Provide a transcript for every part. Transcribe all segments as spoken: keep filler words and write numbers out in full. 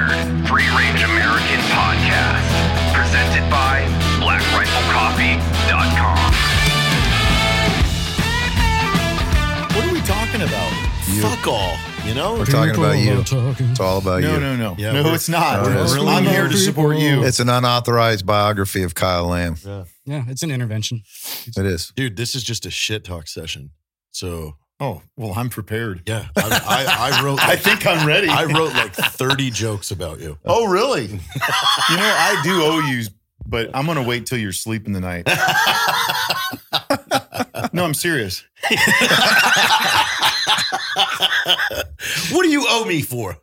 Unfiltered Free Range American Podcast, presented by Black Rifle Coffee dot com. What are we talking about? You. Fuck all, you know? We're talking People about you. Talking. It's all about no, you. No, no, no. Yeah, no, it's not. We're, we're, I'm here to support you. It's an unauthorized biography of Kyle Lamb. Yeah, yeah, it's an intervention. It is. Dude, this is just a shit talk session. So... Oh, well, I'm prepared. Yeah. I, I, I wrote. Like, I think I'm ready. I wrote like thirty jokes about you. Oh, really? You know, I do owe you, but I'm going to wait till you're sleeping tonight. No, I'm serious. What do you owe me for?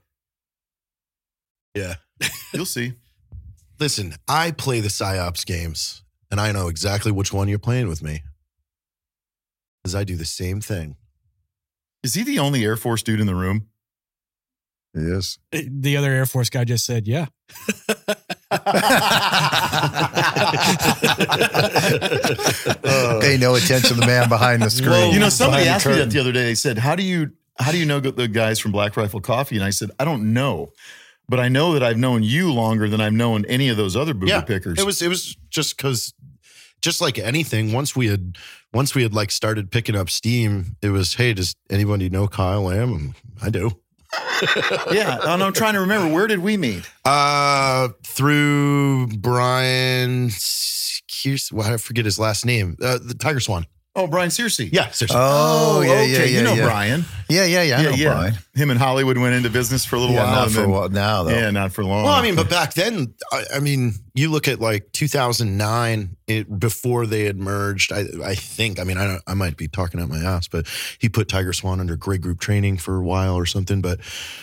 Yeah. You'll see. Listen, I play the PsyOps games, and I know exactly which one you're playing with me. Because I do the same thing. Is he the only Air Force dude in the room? He is. The other Air Force guy just said, yeah. Pay no attention to the man behind the screen. Whoa, you know, somebody asked me that the other day. They said, how do you... How do you know the guys from Black Rifle Coffee? And I said, I don't know, but I know that I've known you longer than I've known any of those other booger yeah, pickers. It was it was just because, just like anything, once we had once we had like started picking up steam, it was, hey, does anybody know Kyle Lamb? I do. Yeah, and I'm trying to remember, where did we meet? Uh, through Brian, well, I forget his last name, uh, the Tiger Swan. Oh, Brian Searcy. Yeah, Searcy. Oh, oh, yeah, okay. yeah, yeah. You know yeah. Brian. Yeah, yeah, yeah. I yeah, know yeah. Brian. Him and Hollywood went into business for a little yeah, while. Not for a while now, though. Yeah, not for long. Well, I mean, but back then, I, I mean, you look at like two thousand nine, it, before they had merged, I, I think, I mean, I, don't, I might be talking out my ass, but he put Tiger Swan under Grey Group Training for a while or something. But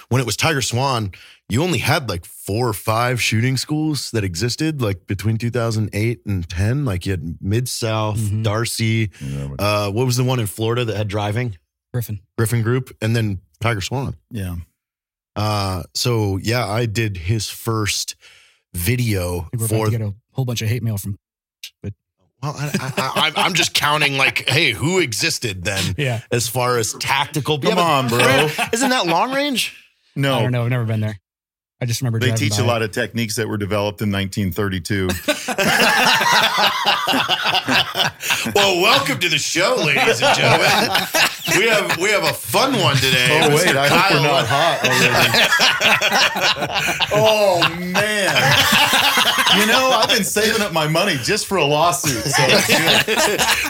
when it was Tiger Swan, you only had like four or five shooting schools that existed like between two thousand eight and ten. Like you had Mid-South, mm-hmm. Darcy. Yeah, uh, what was the one in Florida that had driving? Griffin. Griffin Group. And then Tiger Swan. Yeah. Uh, so, yeah, I did his first video. We're for, about to get a whole bunch of hate mail from... But. Well, I, I, I, I'm just counting like, hey, who existed then? Yeah. As far as tactical... Come yeah, on, bro. Isn't that long range? No. I don't know. I've never been there. I just remember they teach by. a lot of techniques that were developed in nineteen thirty-two. Well, welcome to the show, ladies and gentlemen. We have we have a fun one today. Oh Mister wait, I Kyle. hope we're not hot already. Oh man! You know, I've been saving up my money just for a lawsuit. So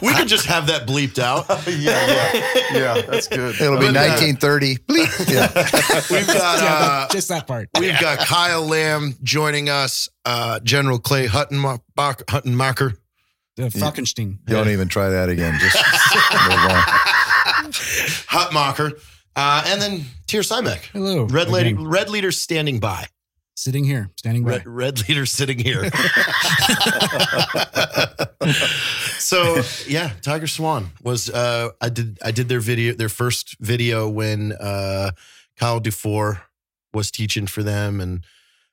we could just have that bleeped out. yeah, yeah, yeah. That's good. It'll be nineteen thirty. Bleep. Yeah. We've got uh, just that part. We've got Kyle Lamb joining us, uh, General Clay Huttenmacher. The Falkenstein. Don't even try that again. Just Huttenmacher. Uh, and then Tyr Simek. Hello. Red lady, Red Leader standing by. Sitting here. Standing by. Red, red Leader sitting here. So, yeah, Tiger Swan was, uh, I did I did their video, their first video when uh, Kyle Dufour was teaching for them and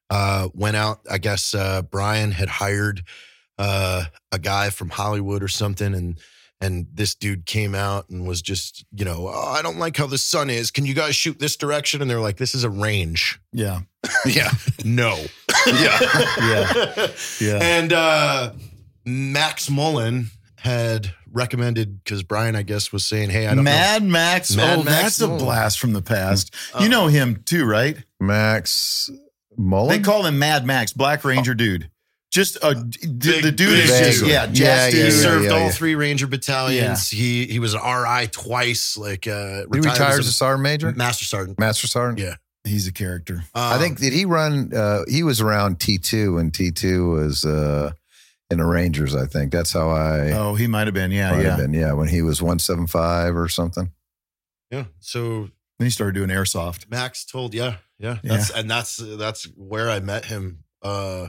uh, went out. I guess uh, Brian had hired uh, a guy from Hollywood or something. And, and this dude came out and was just, you know, oh, I don't like how the sun is. Can you guys shoot this direction? And they're like, this is a range. Yeah. yeah. No. yeah. yeah. Yeah. And uh, Max Mullen had recommended, because Brian, I guess, was saying, hey, I don't Mad know. Max. Mad oh, Max. That's Mullen. A blast from the past. Uh, you know him too, right? Max Mullen? They call him Mad Max, Black Ranger oh. dude. Just a, big, the dude is just, yeah, just yeah, yeah, he served yeah, yeah, all yeah. three Ranger battalions. Yeah. He he was an R I twice. Like uh, retired he retires as a sergeant major? Master sergeant. Master sergeant? Yeah. He's a character. Um, I think, did he run, uh, he was around T two, and T two was... Uh, in the Rangers, I think. That's how I... Oh, he might have been, yeah, yeah. Been, yeah, when he was one seventy-five or something. Yeah, so... Then he started doing airsoft. Max told, yeah, yeah. yeah. That's, and that's that's where I met him, uh,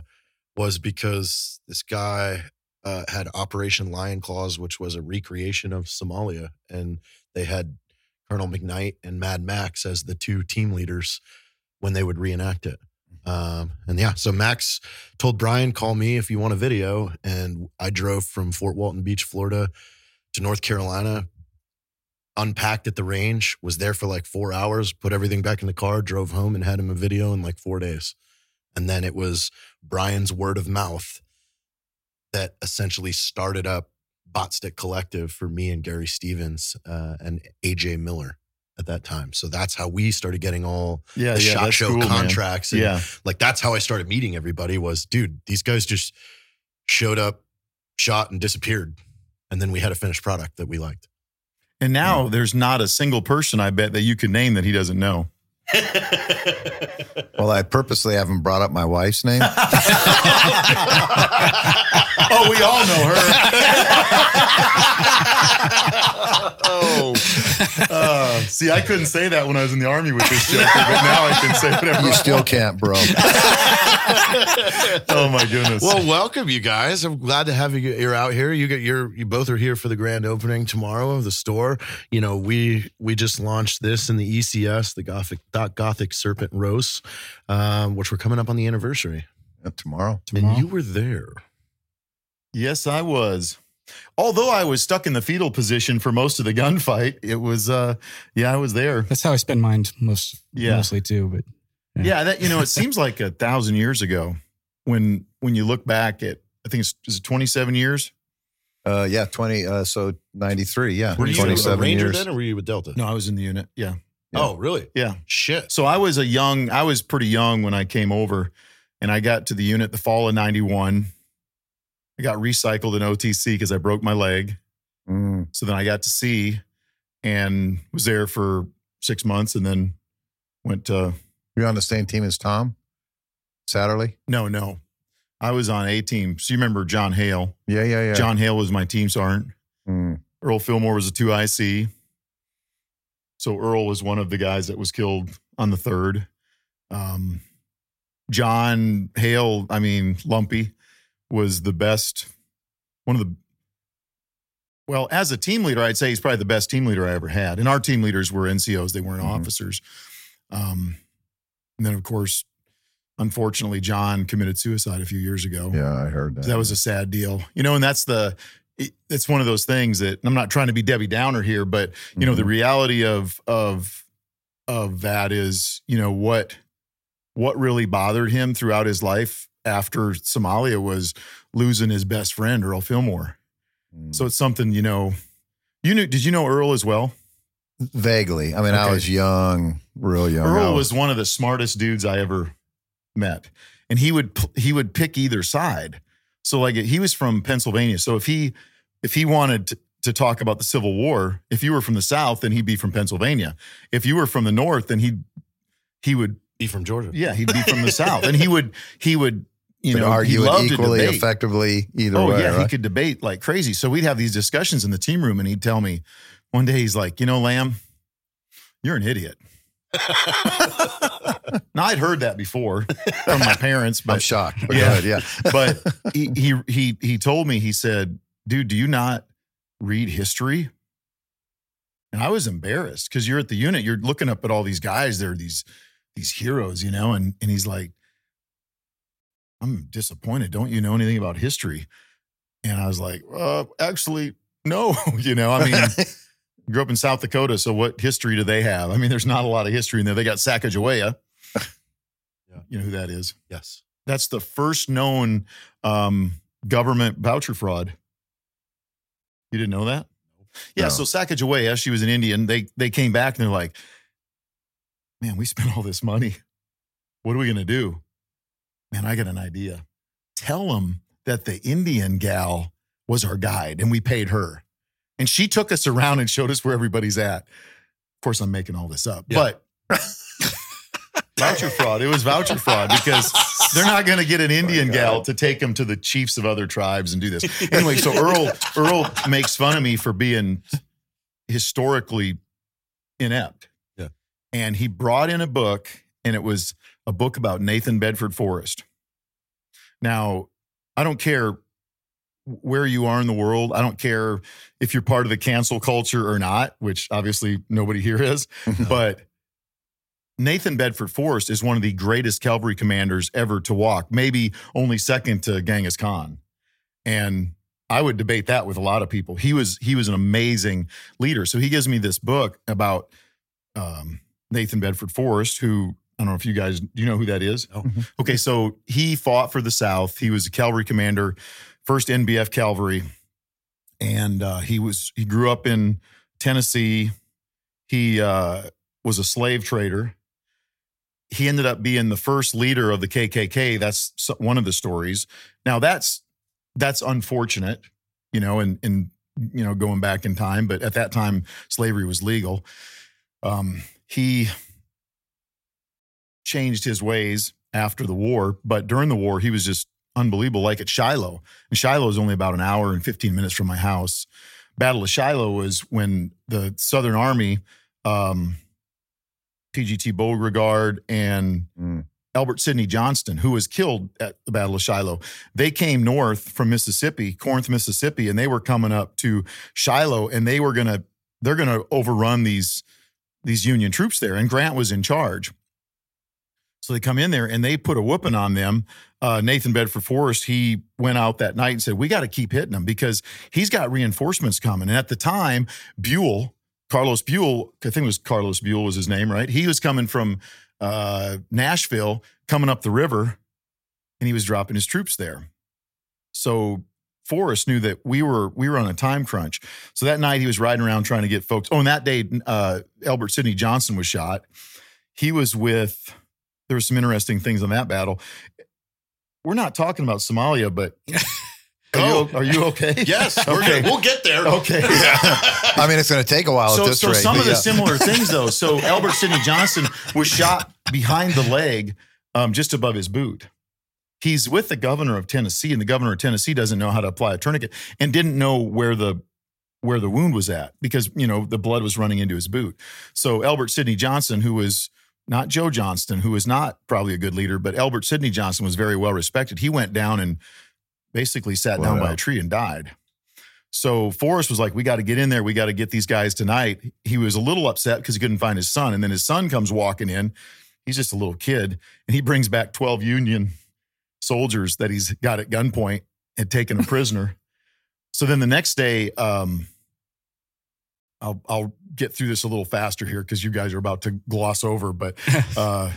was because this guy uh, had Operation Lion Claws, which was a recreation of Somalia. And they had Colonel McKnight and Mad Max as the two team leaders when they would reenact it. Um, and yeah, so Max told Brian, call me if you want a video. And I drove from Fort Walton Beach, Florida to North Carolina, unpacked at the range, was there for like four hours, put everything back in the car, drove home and had him a video in like four days. And then it was Brian's word of mouth that essentially started up Botstick Collective for me and Gary Stevens uh, and A J Miller at that time. So that's how we started getting all yeah, the yeah, SHOT Show cool, contracts. And yeah. Like, that's how I started meeting everybody was, dude, these guys just showed up, shot, and disappeared. And then we had a finished product that we liked. And now yeah. there's not a single person, I bet, that you could name that he doesn't know. Well, I purposely haven't brought up my wife's name. Oh, we all know her. oh, uh, see, I couldn't say that when I was in the Army with this joke, but now I can say whatever. You still can't, bro. Oh my goodness. Well, welcome, you guys. I'm glad to have you. You're out here. You get your. You both are here for the grand opening tomorrow of the store. You know, we we just launched this in the E C S, the Gothic Gothic Serpent Roast, um, which we're coming up on the anniversary uh, tomorrow. Tomorrow, and you were there. Yes, I was. Although I was stuck in the fetal position for most of the gunfight, it was, uh, yeah, I was there. That's how I spend mine most, yeah. mostly too. But yeah, yeah that, you know, it seems like a thousand years ago when when you look back at, I think it's is it twenty-seven years. Uh, yeah, twenty. Uh, so ninety-three. Yeah, were you twenty-seven a Ranger years. Then, or were you with Delta? No, I was in the unit. Yeah. yeah. Oh, really? Yeah. Shit. So I was a young. I was pretty young when I came over, and I got to the unit the fall of ninety-one. I got recycled in O T C because I broke my leg. Mm. So then I got to sea and was there for six months and then went to... You're on the same team as Tom Satterley? No, no. I was on A team. So you remember John Hale? Yeah, yeah, yeah. John Hale was my team sergeant. Mm. Earl Fillmore was a two I C. So Earl was one of the guys that was killed on the third. Um, John Hale, I mean, Lumpy. Was the best, one of the, well, as a team leader, I'd say he's probably the best team leader I ever had. And our team leaders were N C Os. They weren't mm-hmm. officers. Um, and then, of course, unfortunately, John committed suicide a few years ago. Yeah, I heard that. So that was a sad deal. You know, and that's the, it, it's one of those things that, I'm not trying to be Debbie Downer here, but, you mm-hmm. know, the reality of, of, of that is, you know, what, what really bothered him throughout his life after Somalia was losing his best friend, Earl Fillmore. Mm. So it's something, you know, you knew, did you know Earl as well? Vaguely. I mean, okay. I was young, real young. Earl was, was one of the smartest dudes I ever met. And he would, he would pick either side. So like he was from Pennsylvania. So if he, if he wanted to, to talk about the Civil War, if you were from the South, then he'd be from Pennsylvania. If you were from the North, then he'd, he would be from Georgia. Yeah. He'd be from the South. And he would, he would, you know, argue it equally effectively either way. Oh yeah, right? He could debate like crazy. So we'd have these discussions in the team room, and he'd tell me one day, he's like, you know, Lamb, you're an idiot. Now I'd heard that before from my parents, but I'm shocked. But yeah, yeah. But he, he he he told me, he said, dude, do you not read history? And I was embarrassed because you're at the unit, you're looking up at all these guys, they're these these heroes, you know, and and he's like, I'm disappointed. Don't you know anything about history? And I was like, uh, actually, no. You know, I mean, grew up in South Dakota, so what history do they have? I mean, there's not a lot of history in there. They got Sacagawea. Yeah. You know who that is? Yes. That's the first known um, government voucher fraud. You didn't know that? Yeah, no. So Sacagawea, she was an Indian. They, they came back and they're like, man, we spent all this money. What are we going to do? Man, I got an idea. Tell them that the Indian gal was our guide and we paid her. And she took us around and showed us where everybody's at. Of course, I'm making all this up. Yeah. But voucher fraud. It was voucher fraud because they're not going to get an Indian oh gal to take them to the chiefs of other tribes and do this. Anyway, so Earl Earl makes fun of me for being historically inept. Yeah. And he brought in a book, and it was a book about Nathan Bedford Forrest. Now, I don't care where you are in the world. I don't care if you're part of the cancel culture or not, which obviously nobody here is. But Nathan Bedford Forrest is one of the greatest cavalry commanders ever to walk, maybe only second to Genghis Khan. And I would debate that with a lot of people. He was he was an amazing leader. So he gives me this book about um, Nathan Bedford Forrest, who I don't know if you guys, do you know who that is? No. Okay, so he fought for the South. He was a cavalry commander, first N B F cavalry, and uh, he was he grew up in Tennessee. He uh, was a slave trader. He ended up being the first leader of the K K K. That's one of the stories. Now that's that's unfortunate, you know, and and you know going back in time, but at that time slavery was legal. Um, he. changed his ways after the war, but during the war, he was just unbelievable, like at Shiloh. And Shiloh is only about an hour and fifteen minutes from my house. Battle of Shiloh was when the Southern Army, um, P G T Beauregard and mm. Albert Sidney Johnston, who was killed at the Battle of Shiloh, they came north from Mississippi, Corinth, Mississippi, and they were coming up to Shiloh, and they were going to, they're going to overrun these, these Union troops there. And Grant was in charge. So they come in there and they put a whooping on them. Uh, Nathan Bedford Forrest, he went out that night and said, we got to keep hitting them because he's got reinforcements coming. And at the time, Buell, Carlos Buell, I think it was Carlos Buell was his name, right? He was coming from uh, Nashville, coming up the river, and he was dropping his troops there. So Forrest knew that we were we were on a time crunch. So that night he was riding around trying to get folks. Oh, and that day, uh, Albert Sidney Johnston was shot. He was with... There were some interesting things on that battle. We're not talking about Somalia, but are, you, are you okay? Yes, we're okay. We'll get there. Okay. Yeah. I mean, it's going to take a while so, at this so rate. So some of yeah. the similar things, though. So Albert Sidney Johnston was shot behind the leg, um, just above his boot. He's with the governor of Tennessee, and the governor of Tennessee doesn't know how to apply a tourniquet and didn't know where the where the wound was at because, you know, the blood was running into his boot. So Albert Sidney Johnston, who was... Not Joe Johnston, who is not probably a good leader, but Albert Sidney Johnston was very well respected. He went down and basically sat wow. down by a tree and died. So Forrest was like, we got to get in there. We got to get these guys tonight. He was a little upset because he couldn't find his son. And then his son comes walking in. He's just a little kid. And he brings back twelve Union soldiers that he's got at gunpoint and taken a prisoner. So then the next day, um, I'll, I'll get through this a little faster here because you guys are about to gloss over, but uh,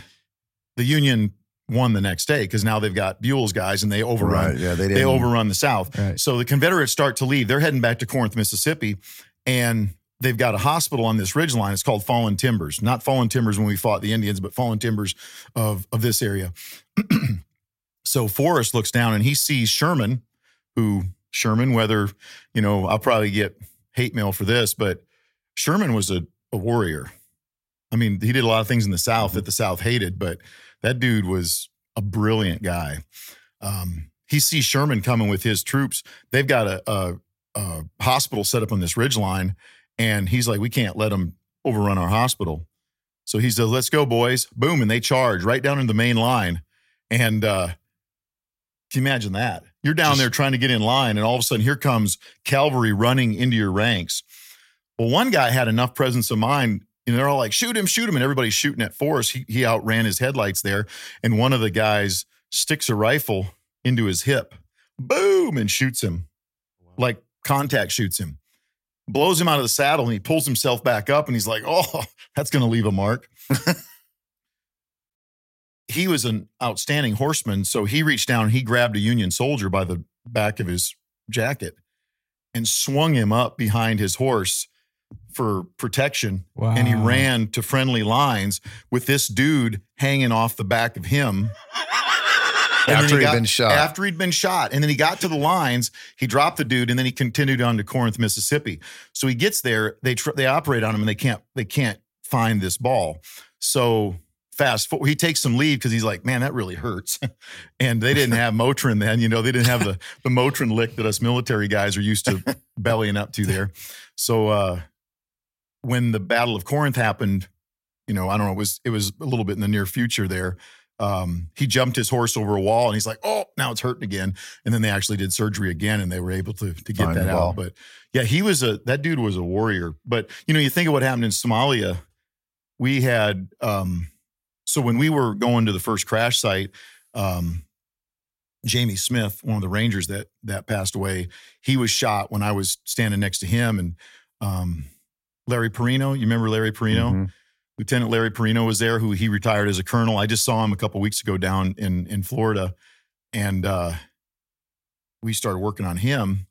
the Union won the next day because now they've got Buell's guys and they overrun right, yeah, they, they overrun the South. Right. So the Confederates start to leave. They're heading back to Corinth, Mississippi, and they've got a hospital on this ridgeline. It's called Fallen Timbers. Not Fallen Timbers when we fought the Indians, but Fallen Timbers of, of this area. So Forrest looks down and he sees Sherman, who Sherman, whether, you know, I'll probably get hate mail for this, but Sherman was a, a warrior. I mean, he did a lot of things in the South that the South hated, but that dude was a brilliant guy. Um, he sees Sherman coming with his troops. They've got a, a, a hospital set up on this ridgeline, and he's like, we can't let them overrun our hospital. So he says, let's go, boys. Boom, and they charge right down in the main line. And uh, can you imagine that? You're down Just, there trying to get in line, and all of a sudden, here comes cavalry running into your ranks. Well, one guy had enough presence of mind, you know, they're all like, shoot him, shoot him. And everybody's shooting at Forrest. He, he outran his headlights there. And one of the guys sticks a rifle into his hip, boom, and shoots him. Wow. Like contact shoots him, blows him out of the saddle, and he pulls himself back up. And he's like, oh, that's going to leave a mark. He was an outstanding horseman. So he reached down and he grabbed a Union soldier by the back of his jacket and swung him up behind his horse for protection. Wow. And he ran to friendly lines with this dude hanging off the back of him. And after he he'd got, been shot. After he'd been shot. And then he got to the lines, he dropped the dude, and then he continued on to Corinth, Mississippi. So he gets there, they tr- they operate on him, and they can't they can't find this ball. So fast forward, he takes some leave because he's like, man, that really hurts. And they didn't have Motrin then, you know, they didn't have the, the Motrin lick that us military guys are used to bellying up to there. So uh, when the Battle of Corinth happened, you know, I don't know, it was it was a little bit in the near future there. Um, he jumped his horse over a wall and he's like, oh, now it's hurting again. And then they actually did surgery again and they were able to, to get Find that out. But yeah, he was a, that dude was a warrior. But, you know, you think of what happened in Somalia, we had, um, so when we were going to the first crash site, um, Jamie Smith, one of the Rangers that that passed away, he was shot when I was standing next to him. And um, Larry Perino, you remember Larry Perino? Mm-hmm. Lieutenant Larry Perino was there, who he retired as a colonel. I just saw him a couple weeks ago down in, in Florida, and uh, we started working on him.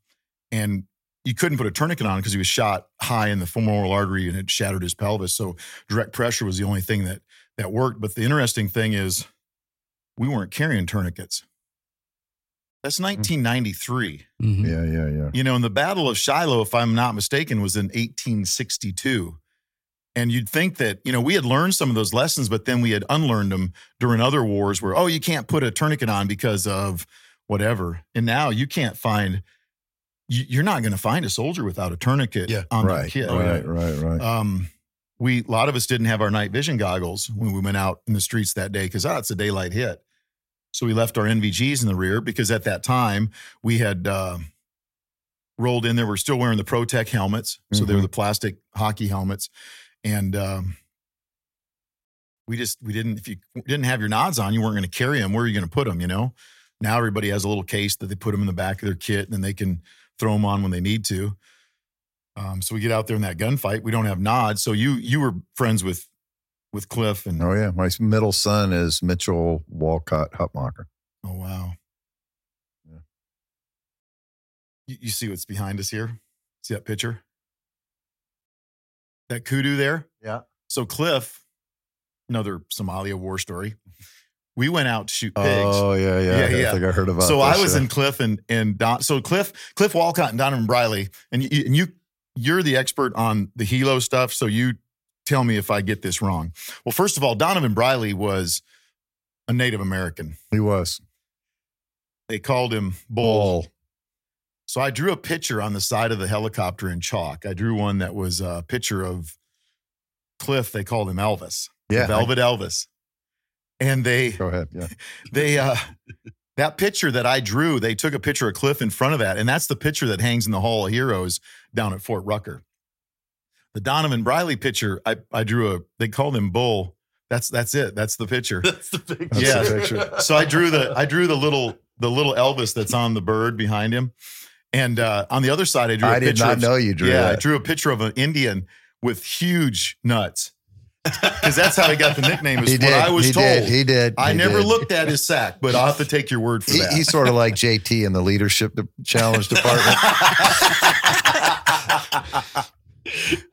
And you couldn't put a tourniquet on because he was shot high in the femoral artery and it shattered his pelvis. So direct pressure was the only thing that that worked. But the interesting thing is we weren't carrying tourniquets. That's nineteen ninety-three. Mm-hmm. Yeah, yeah, yeah. You know, and the Battle of Shiloh, if I'm not mistaken, was in eighteen sixty-two. And you'd think that, you know, we had learned some of those lessons, but then we had unlearned them during other wars where, oh, you can't put a tourniquet on because of whatever. And now you can't find, you, you're not going to find a soldier without a tourniquet yeah, on right, their kit. Right, right, right. Um, we, a lot of us didn't have our night vision goggles when we went out in the streets that day because, oh, it's a daylight hit. So we left our N V Gs in the rear because at that time we had uh, rolled in there. We're still wearing the ProTech helmets. So mm-hmm. they were the plastic hockey helmets. And um, we just, we didn't, if you didn't have your nods on, you weren't going to carry them. Where are you going to put them, you know? Now everybody has a little case that they put them in the back of their kit and then they can throw them on when they need to. Um, so we get out there in that gunfight. We don't have nods. So you you were friends with With Cliff and oh yeah, my middle son is Mitchell Wolcott Huttenmacher. Oh wow, yeah. You, you see what's behind us here? See that picture? That kudu there? Yeah. So Cliff, another Somalia war story. We went out to shoot pigs. Oh yeah, yeah, yeah. I yeah. think I heard about. So this, I was yeah. in Cliff and and Don. So Cliff, Cliff Wolcott and Donovan Briley, and you, and you, you're the expert on the Hilo stuff, so you. Tell me if I get this wrong. Well, first of all, Donovan Briley was a Native American. He was. They called him Bull. So I drew a picture on the side of the helicopter in chalk. I drew one that was a picture of Cliff. They called him Elvis. Yeah. Velvet I, Elvis. And they, go ahead. Yeah. They, uh, that picture that I drew, they took a picture of Cliff in front of that. And that's the picture that hangs in the Hall of Heroes down at Fort Rucker. The Donovan Briley picture, I, I drew a, they called him Bull. That's, that's it. That's the picture. That's the picture. Yeah. The picture. So I drew the, I drew the little, the little Elvis that's on the bird behind him. And uh, on the other side, I drew a I picture. I did not of, know you drew yeah, that. Yeah, I drew a picture of an Indian with huge nuts. Because that's how he got the nickname is he what did, I was he told. Did, he did. I he never did. looked at his sack, but I'll have to take your word for he, that. He's sort of like J T in the leadership challenge department.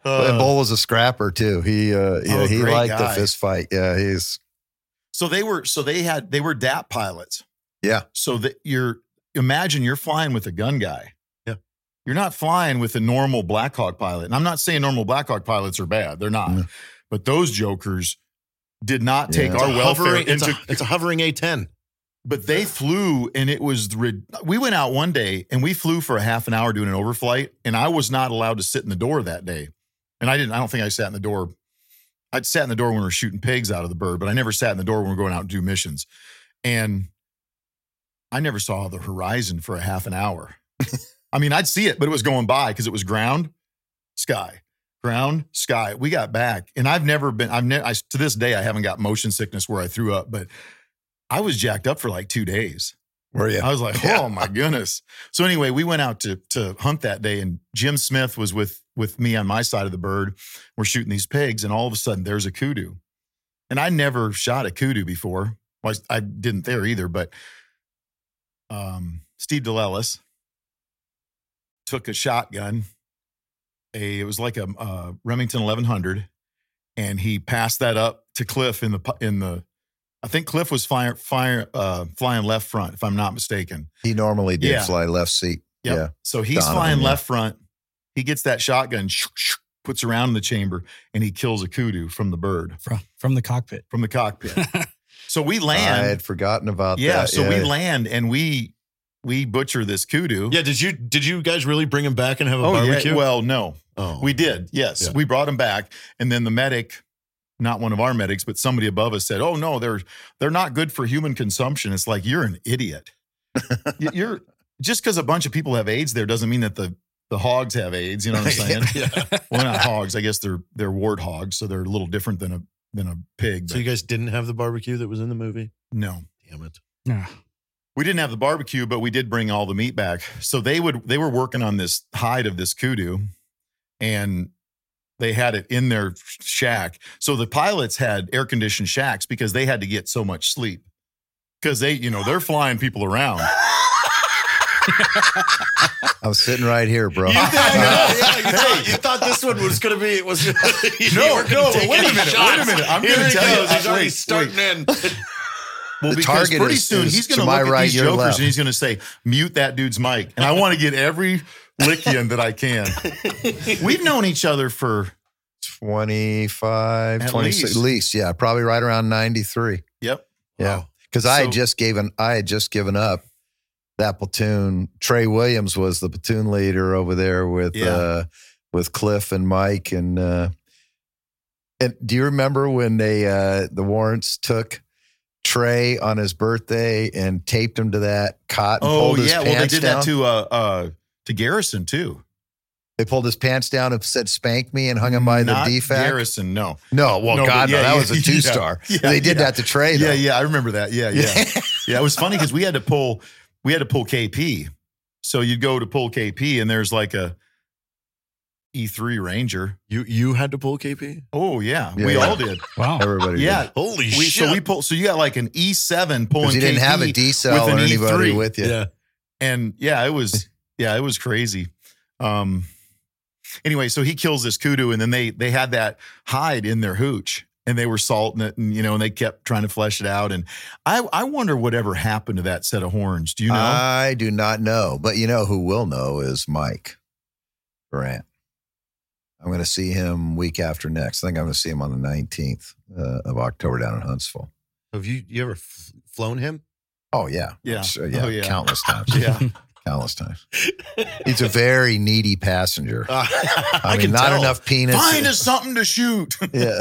Uh, and Bull was a scrapper too. He, uh, yeah, oh, he liked guy. the fist fight. Yeah, he's. So they were. So they had. They were D A P pilots. Yeah. So that you're imagine you're flying with a gun guy. Yeah. You're not flying with a normal Black Hawk pilot, and I'm not saying normal Black Hawk pilots are bad. They're not. Yeah. But those jokers did not take yeah. our welfare hovering, into. It's a, it's a hovering A ten. But they flew, and it was, we went out one day, and we flew for a half an hour doing an overflight, and I was not allowed to sit in the door that day. And I didn't, I don't think I sat in the door. I'd sat in the door when we were shooting pigs out of the bird, but I never sat in the door when we were going out and do missions. And I never saw the horizon for a half an hour. I mean, I'd see it, but it was going by because it was ground, sky, ground, sky. We got back, and I've never been, I've never, to this day, I haven't got motion sickness where I threw up, but I was jacked up for like two days. Were you? I was like, oh my goodness. So anyway, we went out to to hunt that day, and Jim Smith was with with me on my side of the bird. We're shooting these pigs, and all of a sudden, there's a kudu. And I never shot a kudu before. Well, I, I didn't there either, but um, Steve DeLellis took a shotgun. A, it was like a, a Remington eleven hundred, and he passed that up to Cliff in the in the. I think Cliff was fire, fire, uh, flying left front, if I'm not mistaken. He normally did yeah. fly left seat. Yep. Yeah. So he's Donovan, flying yeah. left front. He gets that shotgun, sh- sh- puts around in the chamber, and he kills a kudu from the bird. From, from the cockpit. From the cockpit. So we land. I had forgotten about yeah, that. So yeah. So we land, and we we butcher this kudu. Yeah. Did you did you guys really bring him back and have a oh, barbecue? Yeah. Well, no. Oh. We did. Yes. Yeah. We brought him back. And then the medic. Not one of our medics, but somebody above us said, "Oh no, they're they're not good for human consumption." It's like, you're an idiot. You're just because a bunch of people have AIDS there doesn't mean that the the hogs have AIDS. You know what I'm saying? yeah. Well, not hogs. I guess they're they're warthogs, so they're a little different than a than a pig. But. So you guys didn't have the barbecue that was in the movie? No, damn it. Yeah, we didn't have the barbecue, but we did bring all the meat back. So they would they were working on this hide of this kudu, and They had it in their shack. So the pilots had air-conditioned shacks because they had to get so much sleep. Because they, you know, they're flying people around. I'm sitting right here, bro. You, think, uh, yeah, you, thought, you thought this one was going to be, it was, no, no, wait a minute, shots. wait a minute. I'm going to tell goes. you. He's already wait, starting wait. in. Well, the because pretty is, soon is he's going to look right, at these jokers left. and he's going to say, mute that dude's mic. And I want to get every lick in that I can. We've known each other for twenty-five, at twenty-six, least. At least, yeah, probably right around ninety-three. Yep. Yeah. Wow. Because I, so, I had just given up that platoon. Trey Williams was the platoon leader over there with yeah. uh, with Cliff and Mike. And uh, and do you remember when they uh, the Warrants took Trey on his birthday and taped him to that cot and oh, pulled his yeah. pants down? Oh, yeah. Well, they did down? that to, uh, uh, to Garrison, too. They pulled his pants down and said, spank me, and hung him by Not the D F A C? Garrison, no. No, well, no, God, yeah, no, that yeah, was a two-star. Yeah, yeah, they did yeah. that to Trey, though. Yeah, yeah, I remember that. Yeah, yeah. yeah, it was funny because we had to pull we had to pull K P. So you'd go to pull K P, and there's like a E three Ranger. You you had to pull K P? Oh, yeah. yeah we yeah. all did. Wow. Everybody yeah. did. Holy we, shit. So, we pull, so you got like an E seven pulling K P. You didn't have a D-cell or anybody E three. With you. Yeah. And, yeah, it was yeah, it was crazy. Um Anyway, so he kills this kudu, and then they they had that hide in their hooch, and they were salting it, and you know, and they kept trying to flesh it out. And I, I wonder whatever happened to that set of horns. Do you know? I do not know, but you know who will know is Mike Durant. I'm going to see him week after next. I think I'm going to see him on the nineteenth uh, of October down in Huntsville. Have you you ever f- flown him? Oh yeah, yeah, so, yeah, oh, yeah. countless times. yeah. Countless times. He's a very needy passenger. Uh, I, I mean, can not tell. enough peanuts. Find us something to shoot. Yeah.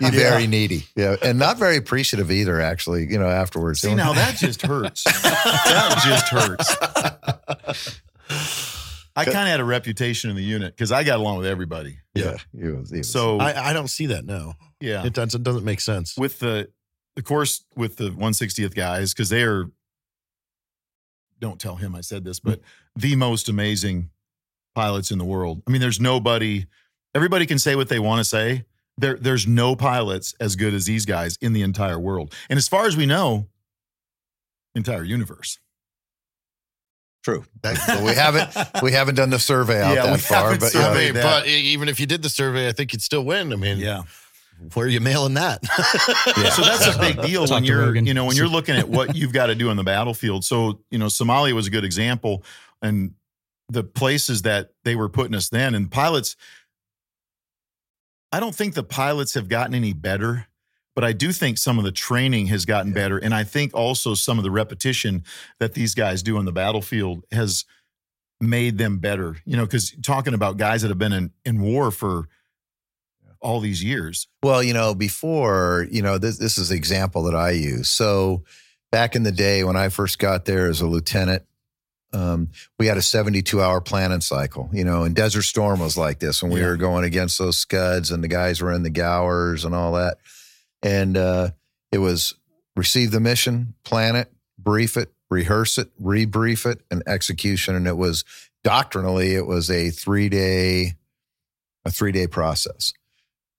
You're yeah. very needy. Yeah. And not very appreciative either, actually, you know, afterwards. See, now that just hurts. That just hurts. I kind of had a reputation in the unit because I got along with everybody. Yeah. yeah. It was, it was. So I, I don't see that now. Yeah. It doesn't, doesn't make sense. With the, of course, with the one hundred sixtieth guys, because they are, don't tell him I said this, but the most amazing pilots in the world. I mean, there's nobody, everybody can say what they want to say. There, there's no pilots as good as these guys in the entire world. And as far as we know, entire universe. True. That, well, we haven't, we haven't done the survey out yeah, that far, but, surveyed, you know, but even if you did the survey, I think you'd still win. I mean, yeah. Where are you mailing that? yeah. So that's a big deal Talk when you're, you know, when you're looking at what you've got to do on the battlefield. So, you know, Somalia was a good example, and the places that they were putting us then, and pilots, I don't think the pilots have gotten any better, but I do think some of the training has gotten yeah. better. And I think also some of the repetition that these guys do on the battlefield has made them better, you know, because talking about guys that have been in, in war for all these years. Well, you know, before, you know, this this is the example that I use. So back in the day when I first got there as a lieutenant, um, we had a seventy-two hour planning cycle, you know, and Desert Storm was like this when we yeah. were going against those Scuds, and the guys were in the Gowers and all that. And uh, it was receive the mission, plan it, brief it, rehearse it, rebrief it, and execution. And it was doctrinally, it was a three-day, a three-day process.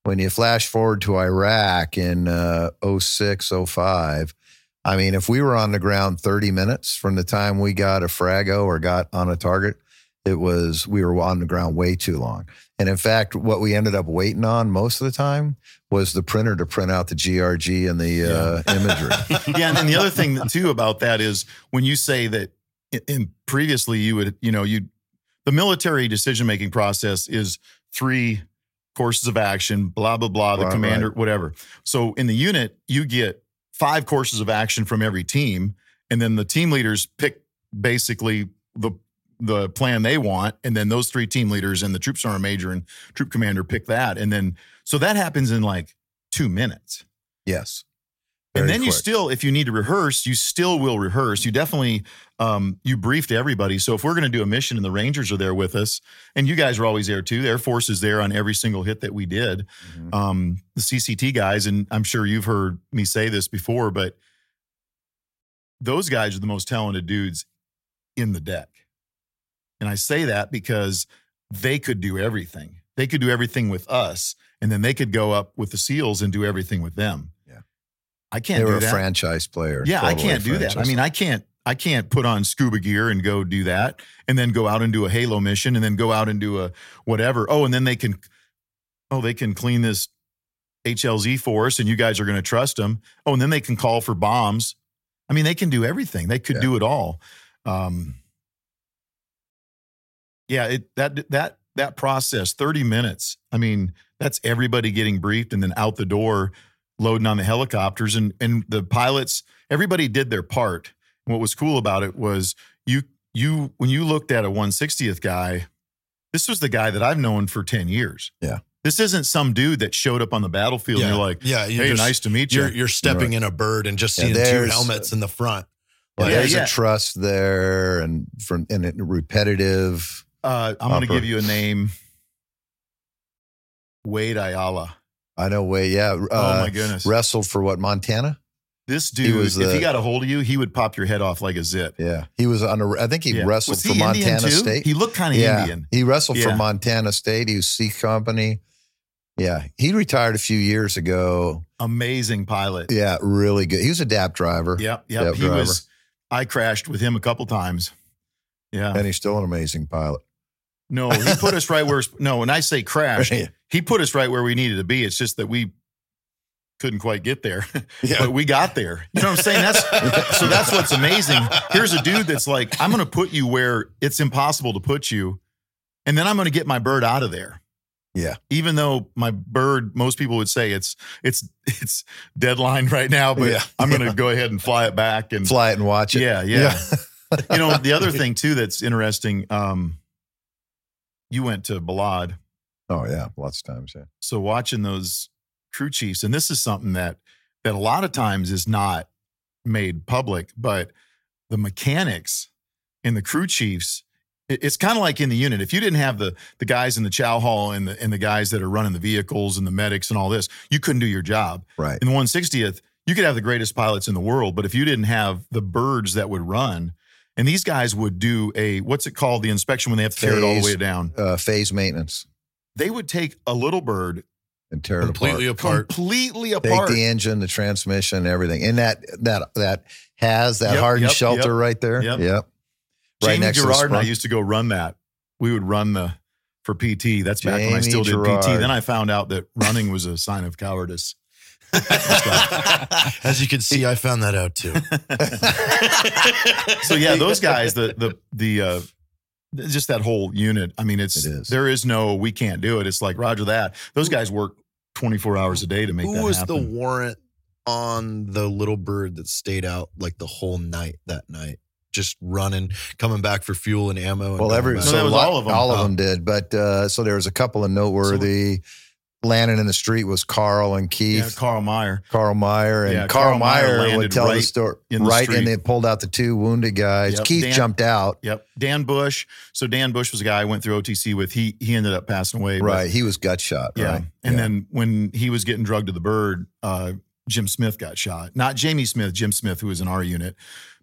When you flash forward to Iraq in uh, oh six, oh five, I mean, if we were on the ground thirty minutes from the time we got a frago or got on a target, it was, we were on the ground way too long. And in fact, what we ended up waiting on most of the time was the printer to print out the G R G and the uh, yeah. imagery. yeah, and, and the other thing too about that is when you say that in, in previously you would, you know, you the military decision-making process is three courses of action, blah, blah, blah, the right, commander, right. whatever. So in the unit, you get five courses of action from every team, and then the team leaders pick basically the the plan they want, and then those three team leaders and the troop sergeant major and troop commander pick that. And then, so that happens in like two minutes. Yes. Very and then quick. You still, if you need to rehearse, you still will rehearse. You definitely, um, you briefed everybody. So if we're going to do a mission and the Rangers are there with us, and you guys are always there too, the Air Force is there on every single hit that we did. Mm-hmm. Um, the C C T guys, and I'm sure you've heard me say this before, but those guys are the most talented dudes in the deck. And I say that because they could do everything. They could do everything with us, and then they could go up with the SEALs and do everything with them. Yeah, I can't do that. They were a franchise player. Yeah, I can't do that. I mean, I can't I can't put on scuba gear and go do that, and then go out and do a Halo mission, and then go out and do a whatever. Oh, and then they can, oh, they can clean this H L Z for us, and you guys are going to trust them. Oh, and then they can call for bombs. I mean, they can do everything. They could yeah. do it all. Um, yeah, it, that that that process, thirty minutes. I mean, that's everybody getting briefed and then out the door, loading on the helicopters, and and the pilots. Everybody did their part. And what was cool about it was you you when you looked at a one sixtieth guy, this was the guy that I've known for ten years. Yeah. This isn't some dude that showed up on the battlefield yeah. and you're like, yeah, you're hey, just, nice to meet you. You're, you're stepping you're right. in a bird and just seeing and two helmets in the front. Like, yeah, there's yeah. a trust there and from and it repetitive. Uh, I'm going to give you a name. Wade Ayala. I know Wade, yeah. Uh, oh, my goodness. Wrestled for what, Montana? This dude, he was the, if he got a hold of you, he would pop your head off like a zip. Yeah. He was under, I think he yeah. wrestled he for Indian Montana too? State. He looked kind of yeah. Indian. He wrestled yeah. for Montana State. He was C Company. Yeah. He retired a few years ago. Amazing pilot. Yeah. Really good. He was a D A P driver. Yep. Yep. D A P he driver. was, I crashed with him a couple times. Yeah. And he's still an amazing pilot. No, he put us right where, no, when I say crash, yeah. he put us right where we needed to be. It's just that we couldn't quite get there, yeah. but we got there. You know what I'm saying? That's so that's what's amazing. Here's a dude that's like, I'm going to put you where it's impossible to put you. And then I'm going to get my bird out of there. Yeah. Even though my bird, most people would say it's, it's, it's deadline right now, but yeah. I'm going to yeah. go ahead and fly it back and fly it and watch it. Yeah. Yeah. yeah. You know, the other thing too, that's interesting. Um, you went to Balad. Oh yeah. Lots of times. Yeah. So watching those crew chiefs, and this is something that, that a lot of times is not made public, but the mechanics and the crew chiefs, it's kind of like in the unit. If you didn't have the the guys in the chow hall and the and the guys that are running the vehicles and the medics and all this, you couldn't do your job. Right. In the one sixtieth, you could have the greatest pilots in the world, but if you didn't have the birds that would run, and these guys would do a, what's it called, the inspection when they have to phase, tear it all the way down? Uh, phase maintenance. They would take a little bird and tear it completely apart. apart. Completely apart. Take the engine, the transmission, everything. And that that that has that yep, hardened yep, shelter yep, right there. Yep. yep. Right. Jamie Gerard and I used to go run that. We would run the for P T. That's Jamie back when I still did Gerard. P T. Then I found out that running was a sign of cowardice. As you can see, I found that out too. So yeah, those guys, the the the uh, just that whole unit. I mean, it's it is. there is no we can't do it. It's like Roger that. Those guys work twenty-four hours a day to make Who that happen. Who was the warrant on the little bird that stayed out like the whole night that night? Just running, coming back for fuel and ammo. And well, every so no, lot, all of them, all of them did. But uh, so there was a couple of noteworthy. So, landing in the street was Carl and Keith. Yeah, Carl Meyer. Carl Meyer and yeah, Carl, Carl Meyer, Meyer would tell right the story in the right, street. And they pulled out the two wounded guys. Yep. Keith Dan, jumped out. Yep. Dan Bush. So Dan Bush was a guy I went through O T C with. He he ended up passing away. Right. But, he was gut shot. Yeah. Right? And yeah. then when he was getting drugged to the bird, uh, Jim Smith got shot. Not Jamie Smith. Jim Smith, who was in our unit.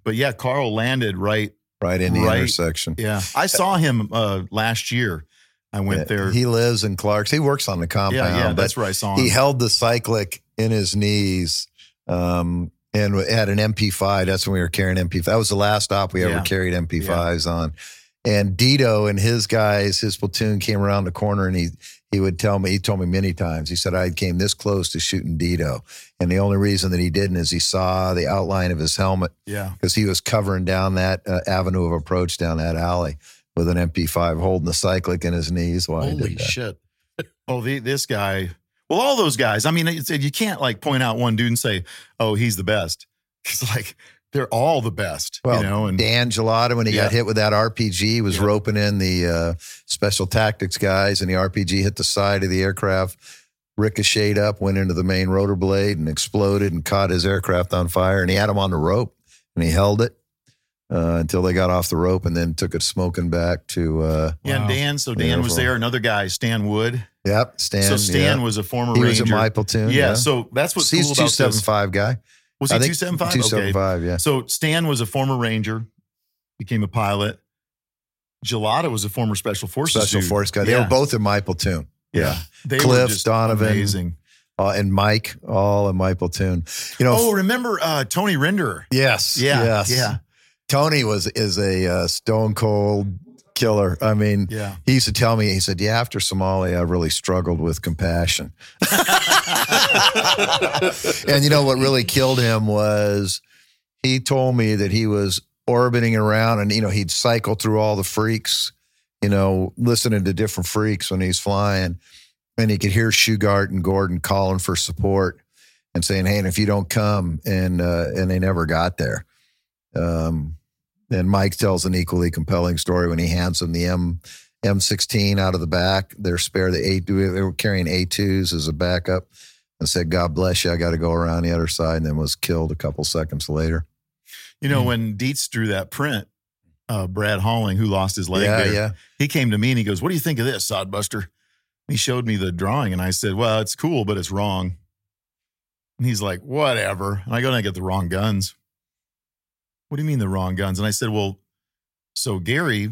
But yeah, Carl landed right, right in the right, intersection. Yeah, I saw him uh, last year. I went yeah, there. He lives in Clark's. He works on the compound. Yeah, yeah, that's where I saw him. He held the cyclic in his knees um, and had an M P five. That's when we were carrying M P five. That was the last stop we yeah. ever carried M P fives yeah. on. And Dito and his guys, his platoon came around the corner, and he he would tell me, he told me many times, he said, I came this close to shooting Dito. And the only reason that he didn't is he saw the outline of his helmet. Yeah. Because he was covering down that uh, avenue of approach down that alley with an M P five holding the cyclic in his knees while Holy he did that. Shit. Oh, the, this guy. Well, all those guys. I mean, it's, you can't like point out one dude and say, oh, he's the best. It's like, they're all the best, well, you know. And Dan Gelata, when he yeah. got hit with that R P G, was yeah. roping in the uh, special tactics guys, and the R P G hit the side of the aircraft, ricocheted up, went into the main rotor blade, and exploded and caught his aircraft on fire. And he had him on the rope, and he held it uh, until they got off the rope, and then took it smoking back to. Uh, yeah, wow. and Dan. So Dan Airborne. was there. Another guy, Stan Wood. Yep, Stan. So Stan yeah. was a former he Ranger. He was in my platoon. Yeah, yeah. So that's what's cool about this. He's two seventy-five guy. Was he two seventy-five? two seventy-five, okay. yeah. So Stan was a former Ranger, became a pilot. Gelada was a former Special Forces Special dude. Force guy. They yeah. were both in my platoon. Yeah. They Cliff, were just Donovan. Amazing. Uh, and Mike, all in my platoon. You know, oh, remember uh, Tony Renderer? Yes. Yeah. Yes. Yeah. Tony was is a uh, stone cold killer. I mean, yeah. he used to tell me, he said, yeah, after Somalia, I really struggled with compassion. And you know what really killed him was he told me that he was orbiting around and, you know, he'd cycle through all the freaks, you know, listening to different freaks when he's flying. And he could hear Shugart and Gordon calling for support and saying, hey, and if you don't come, and uh, and they never got there. Um, and Mike tells an equally compelling story when he hands them the M, M sixteen out of the back. They're spare, the eight, they were carrying A twos as a backup and said, God bless you, I got to go around the other side, and then was killed a couple seconds later. You know, mm-hmm. when Dietz drew that print, uh, Brad Holling, who lost his leg yeah, there, yeah. he came to me and he goes, what do you think of this, Sodbuster? He showed me the drawing and I said, well, it's cool, but it's wrong. And he's like, whatever. And I go, and I get the wrong guns. What do you mean the wrong guns? And I said, well, so Gary.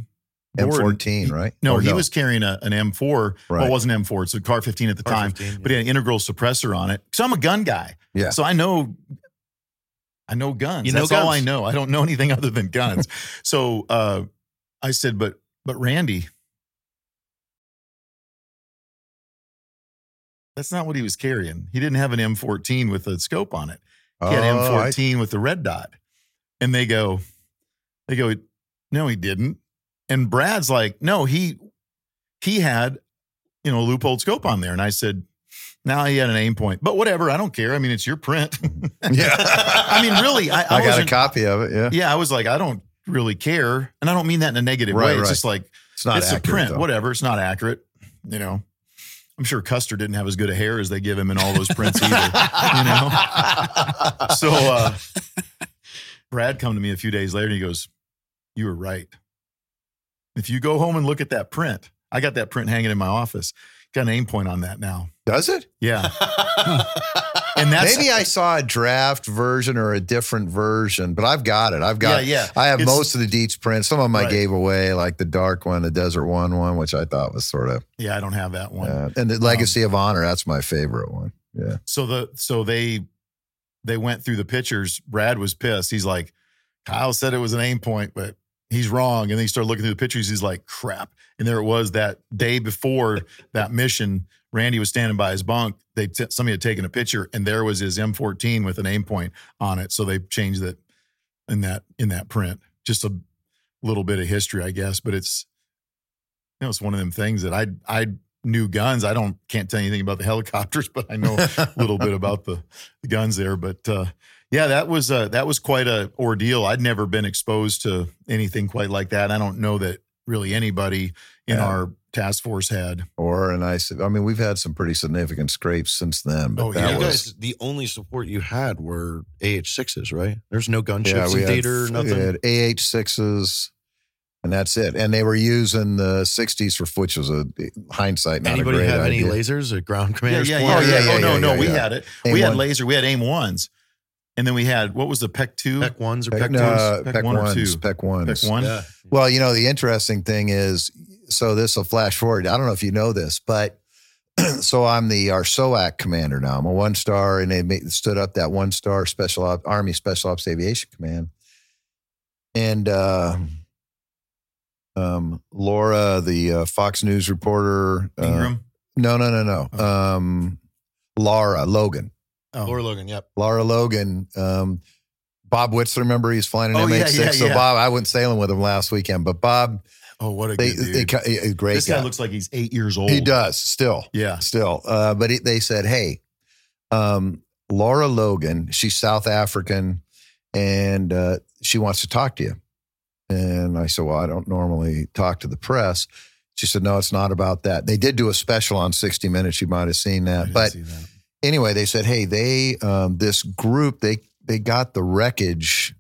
Gordon, M fourteen, he, right? No, or he no. was carrying a, an M four. Right. Well, it wasn't M four. It's a car fifteen at the time, yeah. but he had an integral suppressor on it. So I'm a gun guy. Yeah. So I know, I know guns. You know That's guns. all I know. I don't know anything other than guns. So uh, I said, but but Randy, that's not what he was carrying. He didn't have an M fourteen with a scope on it. He had an oh, M fourteen I... with the red dot. And they go, they go, no, he didn't. And Brad's like, no, he, he had, you know, a loophole scope on there. And I said, now nah, he had an aim point, but whatever. I don't care. I mean, it's your print. yeah. I mean, really, I, I, I got a copy of it. Yeah. Yeah. I was like, I don't really care. And I don't mean that in a negative right, way. It's right. just like, it's not it's accurate, a print, though. Whatever. It's not accurate, you know. I'm sure Custer didn't have as good a hair as they give him in all those prints either, you know? So uh, Brad come to me a few days later and he goes, you were right. If you go home and look at that print, I got that print hanging in my office. Got an aim point on that now. Does it? Yeah. And that's, maybe I saw a draft version or a different version, but I've got it. I've got yeah, yeah. I have it's, most of the Dietz prints. Some of them right. I gave away, like the dark one, the Desert One one, which I thought was sort of yeah. I don't have that one. Uh, and the Legacy um, of Honor, that's my favorite one. Yeah. So the so they they went through the pictures. Brad was pissed. He's like, Kyle said it was an aim point, but he's wrong. And then he started looking through the pictures. He's like, crap. And there it was that day before that mission. Randy was standing by his bunk. They t- somebody had taken a picture, and there was his M fourteen with an aim point on it. So they changed that in that in that print. Just a little bit of history, I guess. But it's, you know, it's one of them things that I I knew guns. I don't can't tell you anything about the helicopters, but I know a little bit about the, the guns there. But uh, yeah, that was uh, that was quite a ordeal. I'd never been exposed to anything quite like that. I don't know that really anybody in yeah. our task force had. Or, and I said, I mean, we've had some pretty significant scrapes since then. But oh, that yeah. was, you guys, the only support you had were A H sixes, right? There's no gunships yeah, in theater, had, nothing? We had A H sixes, and that's it. And they were using the sixties for, which was a hindsight, not Anybody a great Anybody have idea. Any lasers at ground commanders? Yeah, yeah, yeah. Oh, yeah, yeah, yeah, oh, no, yeah, no, yeah, we yeah. had it. AIM we had one. Laser. We had AIM ones. And then we had, what was the P E C two? P E C ones or P E C twos? No, P E C ones. P E C ones. Yeah. Well, you know, the interesting thing is, so this will flash forward. I don't know if you know this, but so I'm the our S O A C commander now. I'm a one-star, and they made, stood up that one-star Special Op, Army Special Ops Aviation Command. And uh, um, Laura, the uh, Fox News reporter. Uh, Ingram? No, no, no, no. Okay. Um, Laura Logan. Oh. Laura Logan, yep. Laura Logan. Um, Bob Witzler, remember, he's flying an oh, M H six. Yeah, yeah, so yeah. Bob, I went sailing with him last weekend, but Bob... Oh, what a they, good dude. They, a great this guy. This guy looks like he's eight years old. He does, still. Yeah. Still. Uh, but he, they said, hey, um, Laura Logan, she's South African, and uh, she wants to talk to you. And I said, well, I don't normally talk to the press. She said, no, it's not about that. They did do a special on sixty minutes. You might have seen that. I didn't but see that. Anyway, they said, hey, they um, this group, they they got the wreckage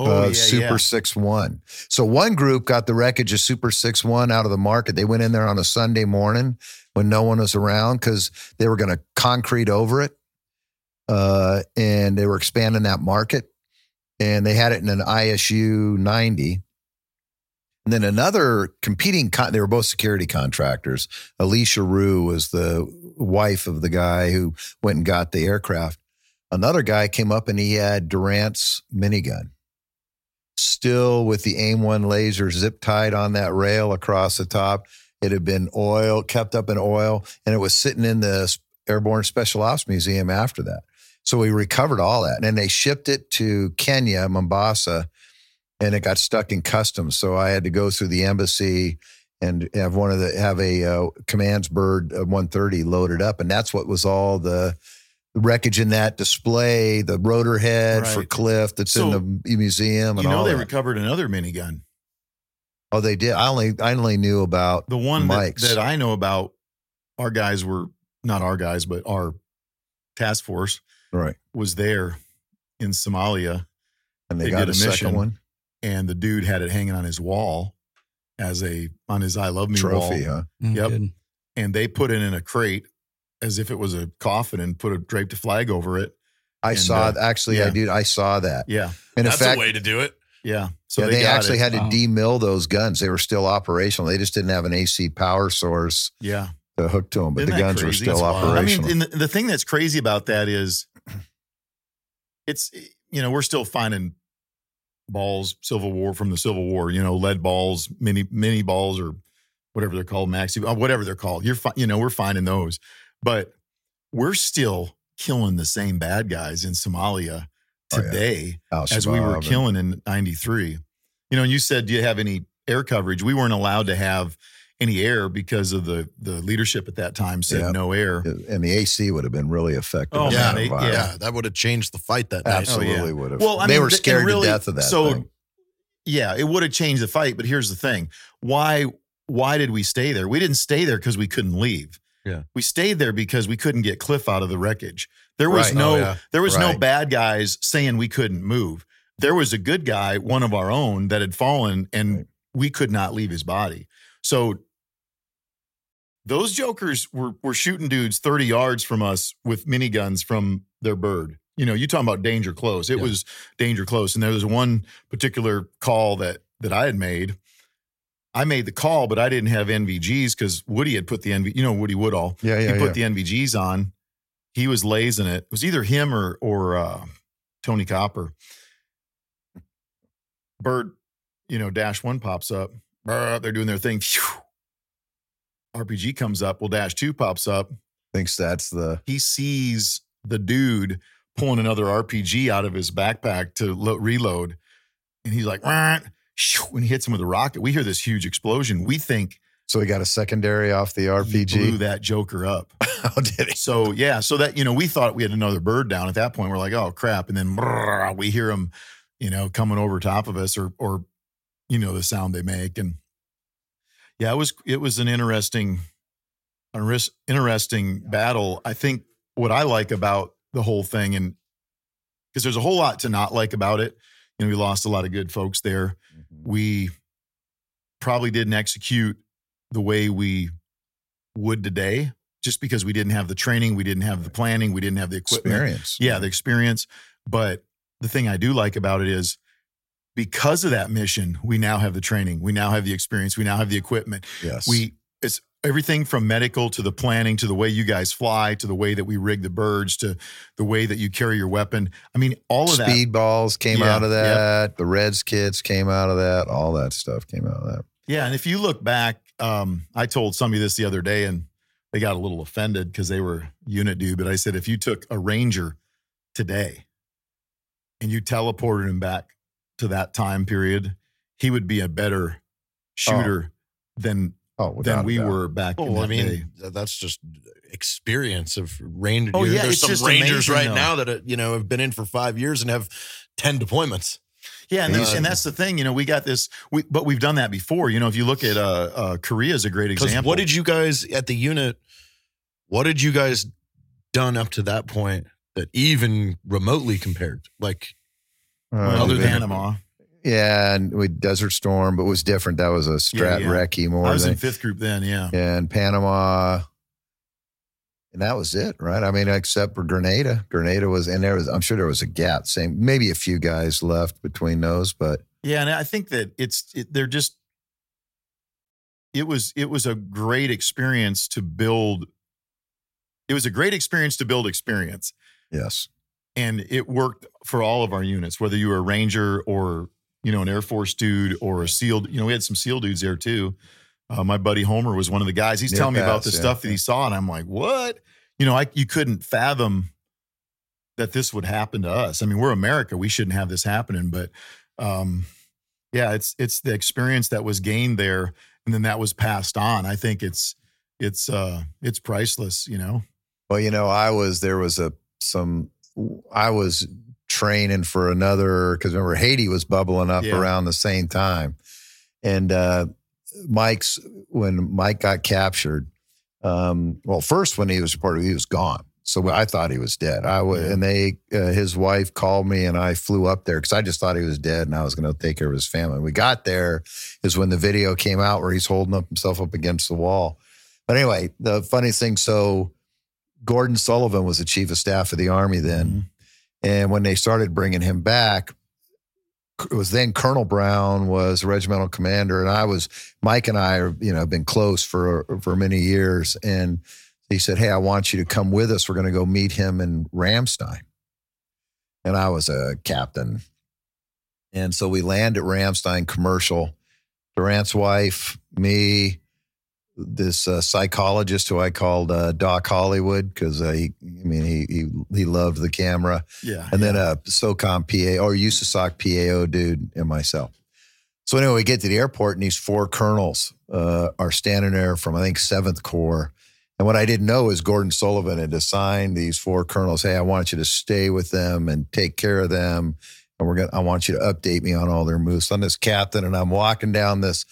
Oh, of yeah, Super six one. Yeah. So one group got the wreckage of Super six one out of the market. They went in there on a Sunday morning when no one was around because they were going to concrete over it. Uh, and they were expanding that market. And they had it in an I S U ninety. And then another competing, con- they were both security contractors. Alicia Rue was the wife of the guy who went and got the aircraft. Another guy came up and he had Durant's minigun, still with the A I M one laser zip tied on that rail across the top. It had been oil, kept up in oil, and it was sitting in the Airborne Special Ops Museum after that. So we recovered all that. And then they shipped it to Kenya, Mombasa, and it got stuck in customs. So I had to go through the embassy and have one of the, have a uh, Commands Bird one thirty loaded up. And that's what was all the wreckage in that display, the rotor head right. for Cliff that's so in the museum and all that. You know they that. recovered another minigun. Oh, they did. I only I only knew about the one Mike's. That, that I know about. Our guys were not our guys, but our task force right. was there in Somalia, and they, they got did a, a mission, second one. And the dude had it hanging on his wall as a on his "I Love Me" trophy, wall. huh? Mm, yep. Good. And they put it in a crate as if it was a coffin and put a draped flag over it. I and, saw uh, actually, yeah. I did. I saw that. Yeah, and that's in fact, a way to do it. Yeah. So yeah, they, they actually it. had to wow. demill those guns. They were still operational. They just didn't have an A C power source yeah. to hook to them, but Isn't the guns crazy? were still it's operational. I mean, and the, the thing that's crazy about that is it's, you know, we're still finding balls, Civil War from the Civil War, you know, lead balls, mini, mini balls or whatever they're called, maxi, whatever they're called. You're fi- you know, we're finding those, but we're still killing the same bad guys in Somalia today oh, yeah. as we were killing in ninety-three. You know, you said, do you have any air coverage? We weren't allowed to have any air because of the the leadership at that time said yeah. no air. And the A C would have been really effective. Oh, yeah, they, yeah, that would have changed the fight that night. Absolutely oh, yeah. would have. Well, I mean, they were scared really, to death of that So, thing. yeah, it would have changed the fight, but here's the thing. Why, why did we stay there? We didn't stay there because we couldn't leave. Yeah. We stayed there because we couldn't get Cliff out of the wreckage. There was right. no, oh, yeah. there was right. no bad guys saying we couldn't move. There was a good guy, one of our own, that had fallen, and right. we could not leave his body. So those jokers were were shooting dudes thirty yards from us with miniguns from their bird. You know, you're talking about danger close. It yeah. was danger close, and there was one particular call that that I had made. I made the call, but I didn't have N V Gs because Woody had put the N V, you know, Woody Woodall. Yeah, yeah. He put yeah. the N V Gs on. He was lazing it. It was either him or or uh, Tony Copper. Bird, you know, dash one pops up. They're doing their thing. R P G comes up. Well, dash two pops up. Thinks that's the. He sees the dude pulling another R P G out of his backpack to lo- reload, and he's like, "Rah!" When he hits him with a rocket, we hear this huge explosion. We think. So he got a secondary off the R P G. He blew that joker up. Oh, did he? So, yeah. So that, you know, we thought we had another bird down at that point. We're like, oh, crap. And then brrr, we hear him, you know, coming over top of us or, or, you know, the sound they make. And yeah, it was, it was an interesting, interesting battle. I think what I like about the whole thing, and because there's a whole lot to not like about it. You know, we lost a lot of good folks there. We probably didn't execute the way we would today just because we didn't have the training, we didn't have the planning, we didn't have the equipment. Experience. Yeah, the experience. But the thing I do like about it is because of that mission, we now have the training, we now have the experience, we now have the equipment. Yes. We it's everything from medical to the planning to the way you guys fly to the way that we rig the birds to the way that you carry your weapon. I mean, all of that. Speedballs came yeah, out of that. Yeah. The Reds kits came out of that. All that stuff came out of that. Yeah, and if you look back, um, I told somebody this the other day, and they got a little offended because they were unit dude. But I said, if you took a Ranger today and you teleported him back to that time period, he would be a better shooter oh. than oh, than we were back. Well, in that I mean, day. That's just experience of Ranger. Oh, yeah, There's some Rangers right though. now that you know have been in for five years and have ten deployments. Yeah, and, uh, and that's the thing, you know, we got this, we, but we've done that before. You know, if you look at uh, uh, Korea is a great example. What did you guys at the unit, what did you guys done up to that point that even remotely compared? Like, uh, other than Panama. Yeah, and we Desert Storm, but it was different. That was a strat yeah, yeah. recce more. I was than, in fifth group then, yeah. And Panama, and that was it, right? I mean, except for Grenada. Grenada was, and there was, I'm sure there was a gap, same, maybe a few guys left between those, but. Yeah, and I think that it's, it, they're just, it was it was a great experience to build. It was a great experience to build experience. Yes. And it worked for all of our units, whether you were a Ranger or, you know, an Air Force dude or a SEAL. You know, we had some SEAL dudes there too. Uh, my buddy Homer was one of the guys. He's Near telling pass, me about the yeah. stuff that he saw. And I'm like, what? You know, I you couldn't fathom that this would happen to us. I mean, we're America. We shouldn't have this happening. But um, yeah, it's it's the experience that was gained there. And then that was passed on. I think it's it's uh, it's priceless, you know? Well, you know, I was, there was a, some, I was training for another, because remember Haiti was bubbling up yeah. around the same time. And uh, Mike's, when Mike got captured, um, well, first when he was reported, he was gone. So I thought he was dead. I was, yeah. and they, uh, his wife called me and I flew up there because I just thought he was dead and I was going to take care of his family. We got there is when the video came out where he's holding up himself up against the wall. But anyway, the funny thing, so Gordon Sullivan was the chief of staff of the Army then. Mm-hmm. And when they started bringing him back, it was then Colonel Brown was regimental commander. And I was, Mike and I are, you know, been close for, for many years. And he said, hey, I want you to come with us. We're going to go meet him in Ramstein. And I was a captain. And so we land at Ramstein Commercial, Durant's wife, me, this uh, psychologist who I called uh, Doc Hollywood because uh, he, I mean, he he he loved the camera. Yeah. And yeah. then a SOCOM P A or USASOC P A O dude and myself. So anyway, we get to the airport and these four colonels uh, are standing there from I think Seventh Corps. And what I didn't know is Gordon Sullivan had assigned these four colonels. Hey, I want you to stay with them and take care of them, and we're gonna. I want you to update me on all their moves. So I'm this captain, and I'm walking down this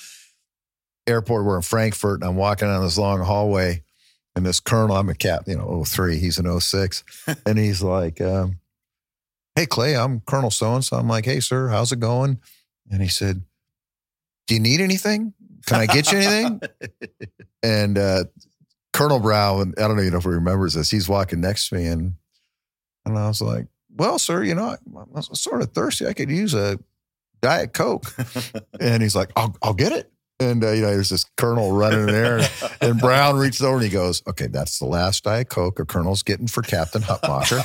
airport. We're in Frankfurt, and I'm walking down this long hallway, and this colonel, I'm a cap, you know, oh three, he's an oh six, and he's like, um, hey, Clay, I'm Colonel so-and-so. I'm like, hey, sir, how's it going? And he said, do you need anything? Can I get you anything? and uh, Colonel Brown, I don't even know if he remembers this, he's walking next to me, and, and I was like, well, sir, you know, I'm sort of thirsty. I could use a Diet Coke. and he's like, I'll, I'll get it. And, uh, you know, there's this colonel running in there, and, and Brown reaches over and he goes, okay, that's the last Diet Coke a colonel's getting for Captain Huttenmacher.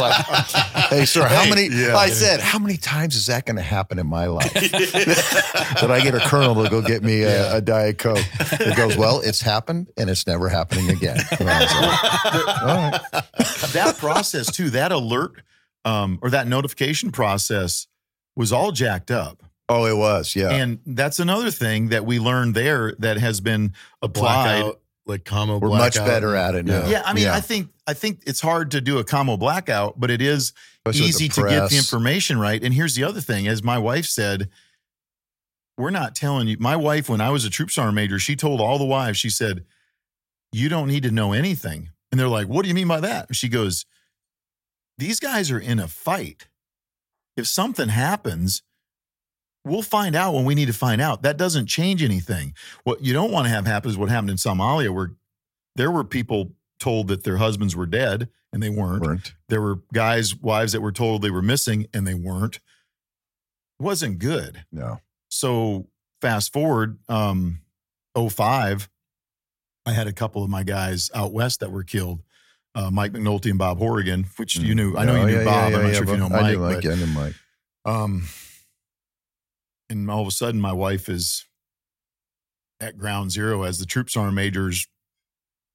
like, hey, sir, how many, yeah, I yeah. said, how many times is that going to happen in my life? that I get a colonel to go get me a, a Diet Coke. It goes, well, it's happened and it's never happening again. And I was like, all right. That process too, that alert um, or that notification process was all jacked up. Oh, it was, yeah. And that's another thing that we learned there that has been applied. Blackout, like commo We're blackout. We're much better at it now. Yeah, yeah I mean, yeah. I think I think it's hard to do a commo blackout, but it is Especially easy to get the information right. And here's the other thing. As my wife said, we're not telling you. My wife, when I was a troop sergeant major, she told all the wives, she said, you don't need to know anything. And they're like, what do you mean by that? And she goes, these guys are in a fight. If something happens, we'll find out when we need to find out. That doesn't change anything. What you don't want to have happen is what happened in Somalia, where there were people told that their husbands were dead and they weren't. weren't. There were guys, wives that were told they were missing and they weren't. It wasn't good. No. So fast forward, um, oh five, I had a couple of my guys out west that were killed. Uh, Mike McNulty and Bob Horrigan, which you knew. I know oh, you knew yeah, Bob. Yeah, I'm not yeah, sure if you know Mike. I knew Mike. But, yeah, I knew Mike. Um, And all of a sudden, my wife is at ground zero as the troop sergeant major's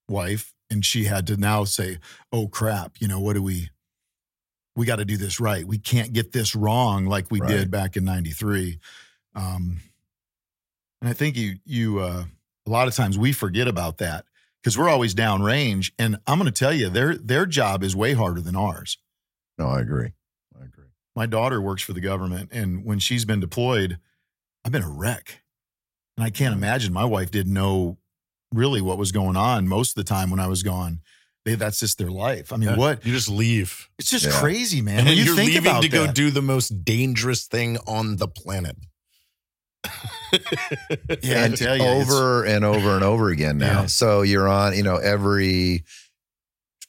wife. And she had to now say, oh, crap, you know, what do we, we got to do this right. We can't get this wrong like we right. did back in ninety-three. Um, and I think you, you, uh, a lot of times we forget about that because we're always downrange. And I'm going to tell you, their, their job is way harder than ours. No, I agree. My daughter works for the government, and when she's been deployed, I've been a wreck. And I can't imagine my wife didn't know really what was going on most of the time when I was gone. They, that's just their life. I mean, yeah, what? You just leave. It's just yeah. crazy, man. And when you you're think leaving about to that, go do the most dangerous thing on the planet. yeah, and tell you, over and over and over again now. Yeah. So you're on, you know, every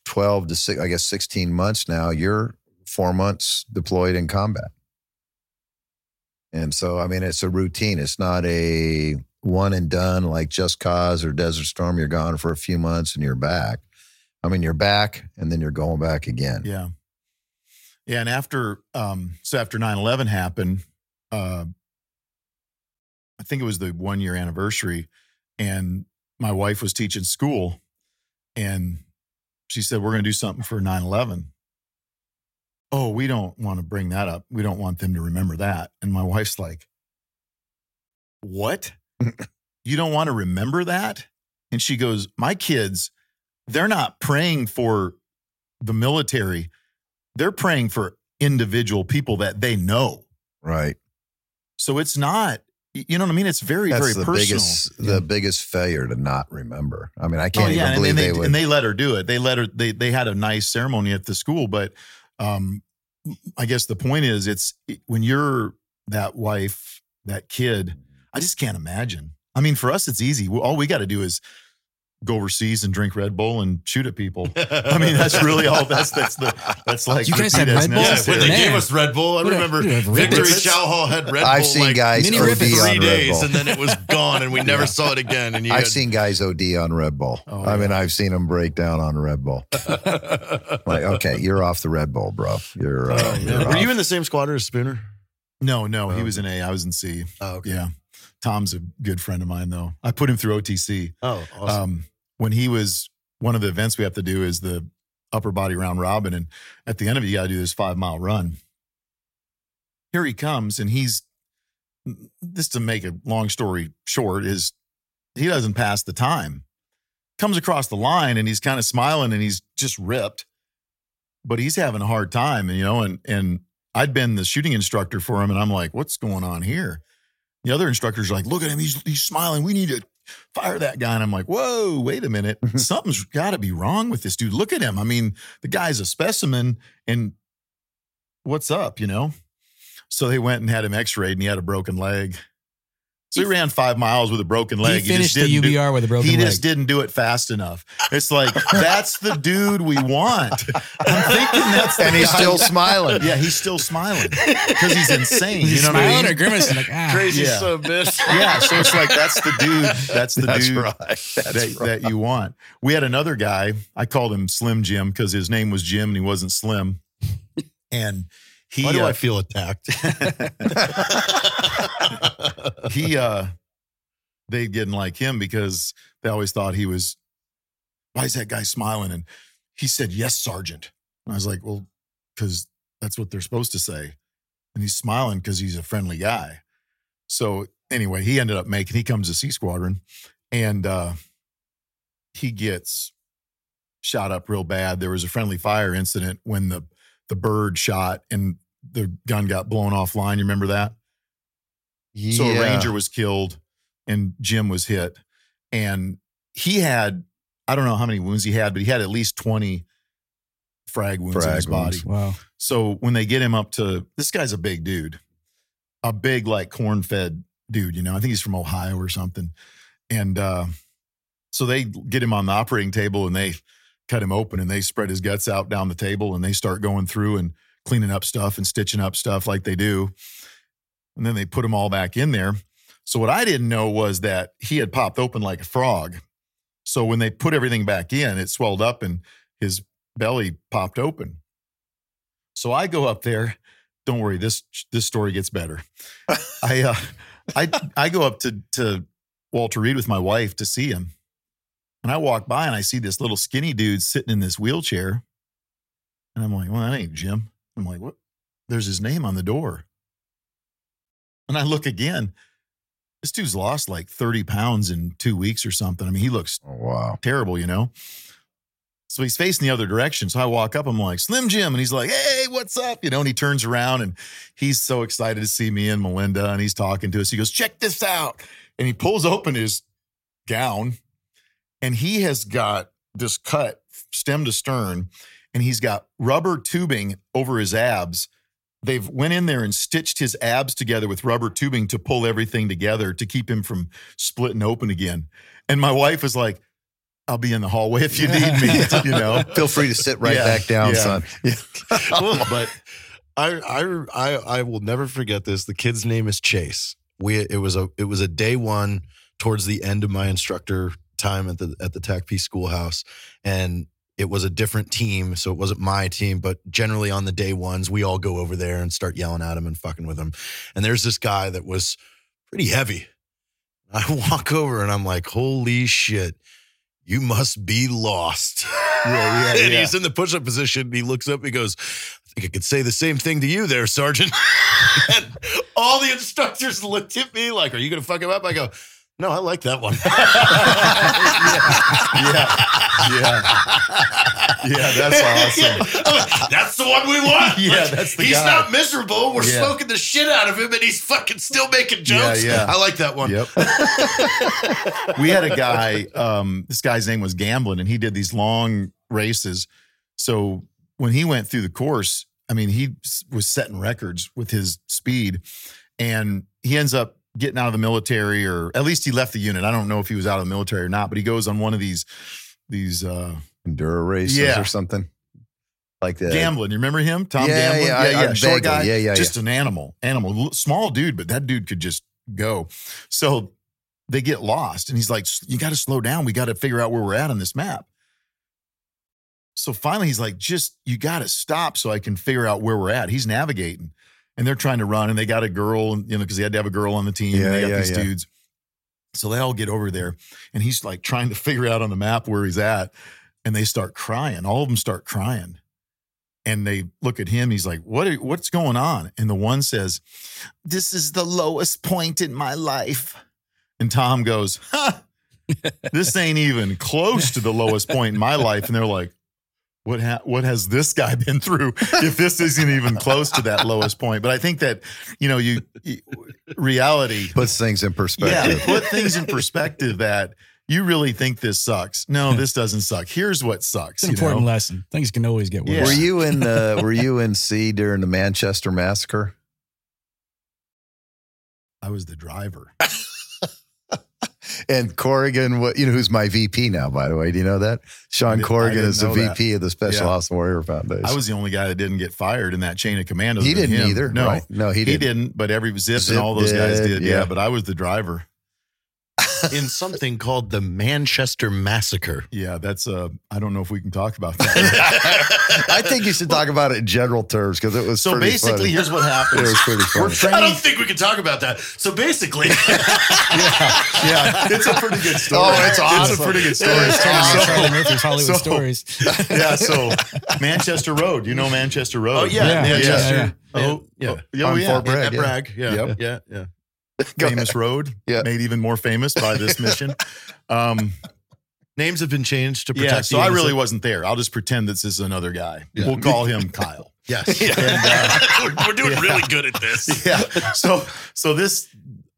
twelve to six, I guess sixteen months now, you're four months deployed in combat. And so, I mean, it's a routine. It's not a one and done like Just Cause or Desert Storm, you're gone for a few months and you're back. I mean, you're back and then you're going back again. Yeah. Yeah. And after, um, so after nine eleven happened, uh, I think it was the one year anniversary, and my wife was teaching school, and she said, we're going to do something for nine eleven. Oh, we don't want to bring that up. We don't want them to remember that. And my wife's like, what? You don't want to remember that? And she goes, my kids, they're not praying for the military. They're praying for individual people that they know. Right. So it's not, you know what I mean? It's very, That's very the personal. Biggest, the yeah. biggest failure to not remember. I mean, I can't oh, yeah, even and, believe and they, they would. And they let her do it. They let her, they, they had a nice ceremony at the school, but um, I guess the point is, it's when you're that wife, that kid, I just can't imagine. I mean, for us, it's easy. All we got to do is go overseas and drink Red Bull and shoot at people. I mean, that's really all. That's that's the that's like you guys had Red Bull. Yeah, when they Man. gave us Red Bull, I We'd remember have, have Victory Chowhall had Red Bull. I've seen like guys O D three days, and then it was gone, and we never yeah. saw it again. And you I've had, seen guys O D on Red Bull. Oh, I yeah. mean, I've seen them break down on Red Bull. Like, okay, you're off the Red Bull, bro. You're. Uh, oh, you're yeah. Were you in the same squad as Spooner? No, no, um, he was in A. I was in C. Oh, okay. Yeah. Tom's a good friend of mine, though. I put him through O T C. Oh, awesome. Um, when he was, one of the events we have to do is the upper body round robin. And at the end of it, you got to do this five mile run. Here he comes. And he's, this to make a long story short, is he doesn't pass the time. Comes across the line and he's kind of smiling and he's just ripped, but he's having a hard time, you know, and, and I'd been the shooting instructor for him. And I'm like, what's going on here? The other instructors are like, look at him. He's, he's smiling. We need to fire that guy. And I'm like, whoa, wait a minute. Something's got to be wrong with this dude. Look at him. I mean, the guy's a specimen, and what's up, you know? So they went and had him x-rayed, and he had a broken leg. So he ran five miles with a broken leg. He finished he just the U B R do, with a broken leg. He just leg. didn't do it fast enough. It's like, that's the dude we want. I'm thinking that's the And he's guy. still smiling. Yeah, he's still smiling because he's insane. He's you know smiling what I mean? Or grimacing. Like, ah. Crazy yeah. son of a bitch. Yeah, so it's like, that's the dude. That's the that's dude right. That's that, right. that you want. We had another guy. I called him Slim Jim because his name was Jim and he wasn't slim. And He, Why do uh, I feel attacked? he, uh, they didn't like him because they always thought he was, why is that guy smiling? And he said, yes, Sergeant. And I was like, well, because that's what they're supposed to say. And he's smiling because he's a friendly guy. So anyway, he ended up making, he comes to C Squadron, and uh, he gets shot up real bad. There was a friendly fire incident when the the bird shot and the gun got blown offline. You remember that? Yeah. So a Ranger was killed and Jim was hit, and he had, I don't know how many wounds he had, but he had at least twenty frag wounds frag in his wounds. body. Wow. So when they get him up to, this guy's a big dude, a big, like corn fed dude, you know, I think he's from Ohio or something. And, uh, so they get him on the operating table and they cut him open, and they spread his guts out down the table, and they start going through and cleaning up stuff and stitching up stuff like they do. And then they put them all back in there. So what I didn't know was that he had popped open like a frog. So when they put everything back in, it swelled up and his belly popped open. So I go up there. Don't worry, this this story gets better. I uh, I I go up to to Walter Reed with my wife to see him. And I walk by and I see this little skinny dude sitting in this wheelchair. And I'm like, well, that ain't Jim. I'm like, what? There's his name on the door. And I look again. This dude's lost like thirty pounds in two weeks or something. I mean, he looks oh, wow. terrible, you know? So he's facing the other direction. So I walk up, I'm like, Slim Jim. And he's like, hey, what's up? You know, and he turns around and he's so excited to see me and Melinda. And he's talking to us. He goes, check this out. And he pulls open his gown. And he has got this cut stem to stern, and he's got rubber tubing over his abs. They've went in there and stitched his abs together with rubber tubing to pull everything together to keep him from splitting open again. And my wife is like, I'll be in the hallway if you need me, you know. Feel free to sit right yeah, back down, yeah. son. Yeah. Well, but I, I I I will never forget this. The kid's name is Chase. We it was a it was a day one towards the end of my instructor time at the at the T A C P schoolhouse, and it was a different team, so it wasn't my team, but generally on the day ones, we all go over there and start yelling at him and fucking with him. And there's this guy that was pretty heavy. I walk over and I'm like, holy shit, you must be lost. Yeah, yeah, and yeah. He's in the push-up position. And he looks up, he goes, I think I could say the same thing to you there, Sergeant. And all the instructors looked at me like, are you going to fuck him up? I go, no, I like that one. yeah, yeah, yeah, yeah. That's awesome. Yeah. Like, that's the one we want. yeah, like, that's the he's guy. Not miserable. We're yeah. smoking the shit out of him, and he's fucking still making jokes. Yeah, yeah. I like that one. Yep. We had a guy. Um, this guy's name was Gamblin, and he did these long races. So when he went through the course, I mean, he was setting records with his speed, and he ends up getting out of the military, or at least he left the unit. I don't know if he was out of the military or not, but he goes on one of these, these, uh, Enduro races yeah. or something like that. Gamblin. You remember him? Tom yeah, Gamblin? Yeah, yeah, yeah. yeah. Short guy. Yeah, yeah, just yeah. an animal, animal, small dude, but that dude could just go. So they get lost and he's like, you got to slow down. We got to figure out where we're at on this map. So finally he's like, just, you got to stop so I can figure out where we're at. He's navigating. And they're trying to run, and they got a girl, you know, because they had to have a girl on the team. Yeah, and they got yeah, these yeah. dudes. So they all get over there, and he's like trying to figure out on the map where he's at, and they start crying. All of them start crying. And they look at him. He's like, "What? Are, what's going on?" And the one says, "This is the lowest point in my life." And Tom goes, "Ha! This ain't even close to the lowest point in my life." And they're like, What ha- what has this guy been through if this isn't even close to that lowest point? But I think that, you know, you, you reality puts things in perspective. Yeah, put things in perspective that you really think this sucks. No, this doesn't suck. Here's what sucks. It's an you important know? lesson. Things can always get worse. Yeah. Were you in the Were you in C during the Manchester massacre? I was the driver. And Corrigan, you know, who's my V P now, by the way. Do you know that? Sean Corrigan is the V P that. of the Special yeah. Ops Warrior Foundation. I was the only guy that didn't get fired in that chain of command. He didn't him. either. No, right. no, he, he didn't. didn't. But every Zip, Zip and all those did, guys did. Yeah. yeah, but I was the driver. In something called the Manchester Massacre. Yeah, that's, uh, I don't know if we can talk about that. I think you should talk about it in general terms because it was so pretty basically, funny. Here's what happened. It was pretty funny. I don't think we can talk about that. So basically. yeah, yeah, it's a pretty good story. Oh, it's awesome. It's a pretty good story. It's Charlie Murphy's Hollywood so, Stories. Yeah, so Manchester Road. You know Manchester Road. Oh, yeah. yeah. Manchester. Yeah, yeah. Oh, yeah. Oh, yeah. On yeah. Fort Bragg. Yeah, Bragg. Yeah, yeah, yep. yeah. yeah. Go famous ahead. road, yeah. made even more famous by this mission. Um, Names have been changed to protect. Yeah, so I really wasn't there. I'll just pretend this is another guy. Yeah. We'll call him Kyle. Yes, yeah. and, uh, we're, we're doing yeah. really good at this. Yeah. So, so this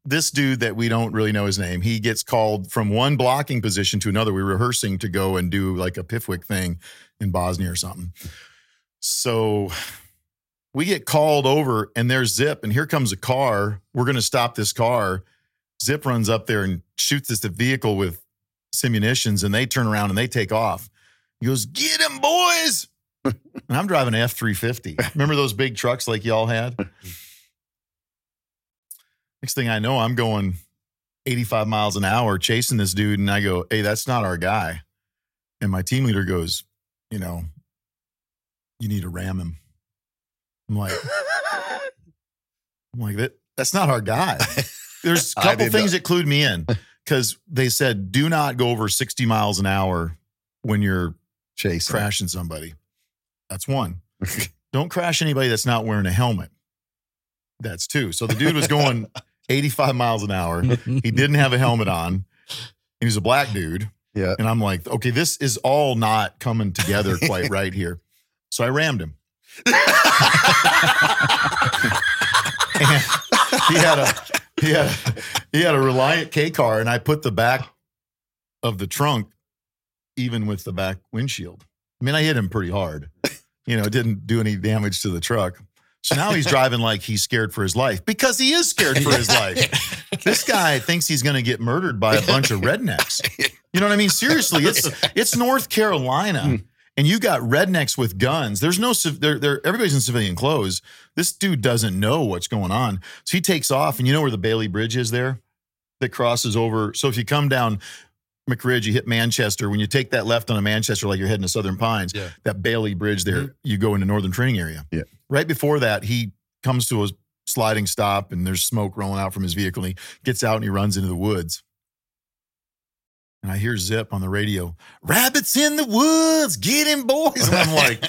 this dude that we don't really know his name, he gets called from one blocking position to another. We're rehearsing to go and do like a Pifwick thing in Bosnia or something. So. We get called over and there's Zip and here comes a car. We're going to stop this car. Zip runs up there and shoots this vehicle with munitions and they turn around and they take off. He goes, get him boys. And I'm driving an F three fifty. Remember those big trucks like y'all had? Next thing I know, I'm going eighty-five miles an hour chasing this dude. And I go, hey, that's not our guy. And my team leader goes, you know, you need to ram him. I'm like, I'm like that. That's not our guy. There's a couple things know. that clued me in because they said, do not go over sixty miles an hour when you're chasing, crashing somebody. That's one. Don't crash anybody that's not wearing a helmet. That's two. So the dude was going eighty-five miles an hour. He didn't have a helmet on. He was a black dude. Yeah. And I'm like, okay, this is all not coming together quite right here. So I rammed him. And he had a he had a, he had a Reliant K car, and I put the back of the trunk even with the back windshield. I mean, I hit him pretty hard. You know, it didn't do any damage to the truck. So now he's driving like he's scared for his life because he is scared for his life. This guy thinks he's going to get murdered by a bunch of rednecks. You know what I mean? Seriously, it's it's North Carolina. Hmm. And you got rednecks with guns. There's no, they're, they're, everybody's in civilian clothes. This dude doesn't know what's going on. So he takes off, and you know where the Bailey Bridge is there? that crosses over. So if you come down McRidge, you hit Manchester. When you take that left on a Manchester, like you're heading to Southern Pines, yeah. that Bailey Bridge there, mm-hmm. you go into Northern Training Area. Yeah. Right before that, he comes to a sliding stop and there's smoke rolling out from his vehicle. And he gets out and he runs into the woods. And I hear Zip on the radio, rabbits in the woods, get him, boys. And I'm like,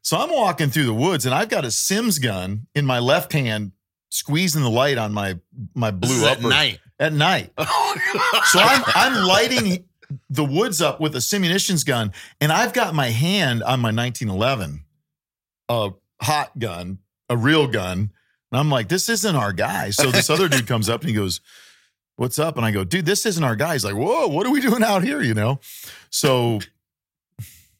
so I'm walking through the woods and I've got a Sims gun in my left hand, squeezing the light on my, my blue upper. At night. At night. Oh, so I'm, I'm lighting the woods up with a simunitions gun, and I've got my hand on my nineteen eleven, a hot gun, a real gun. And I'm like, this isn't our guy. So this other dude comes up and he goes, what's up? And I go, dude, this isn't our guy. He's like, whoa, what are we doing out here? You know? So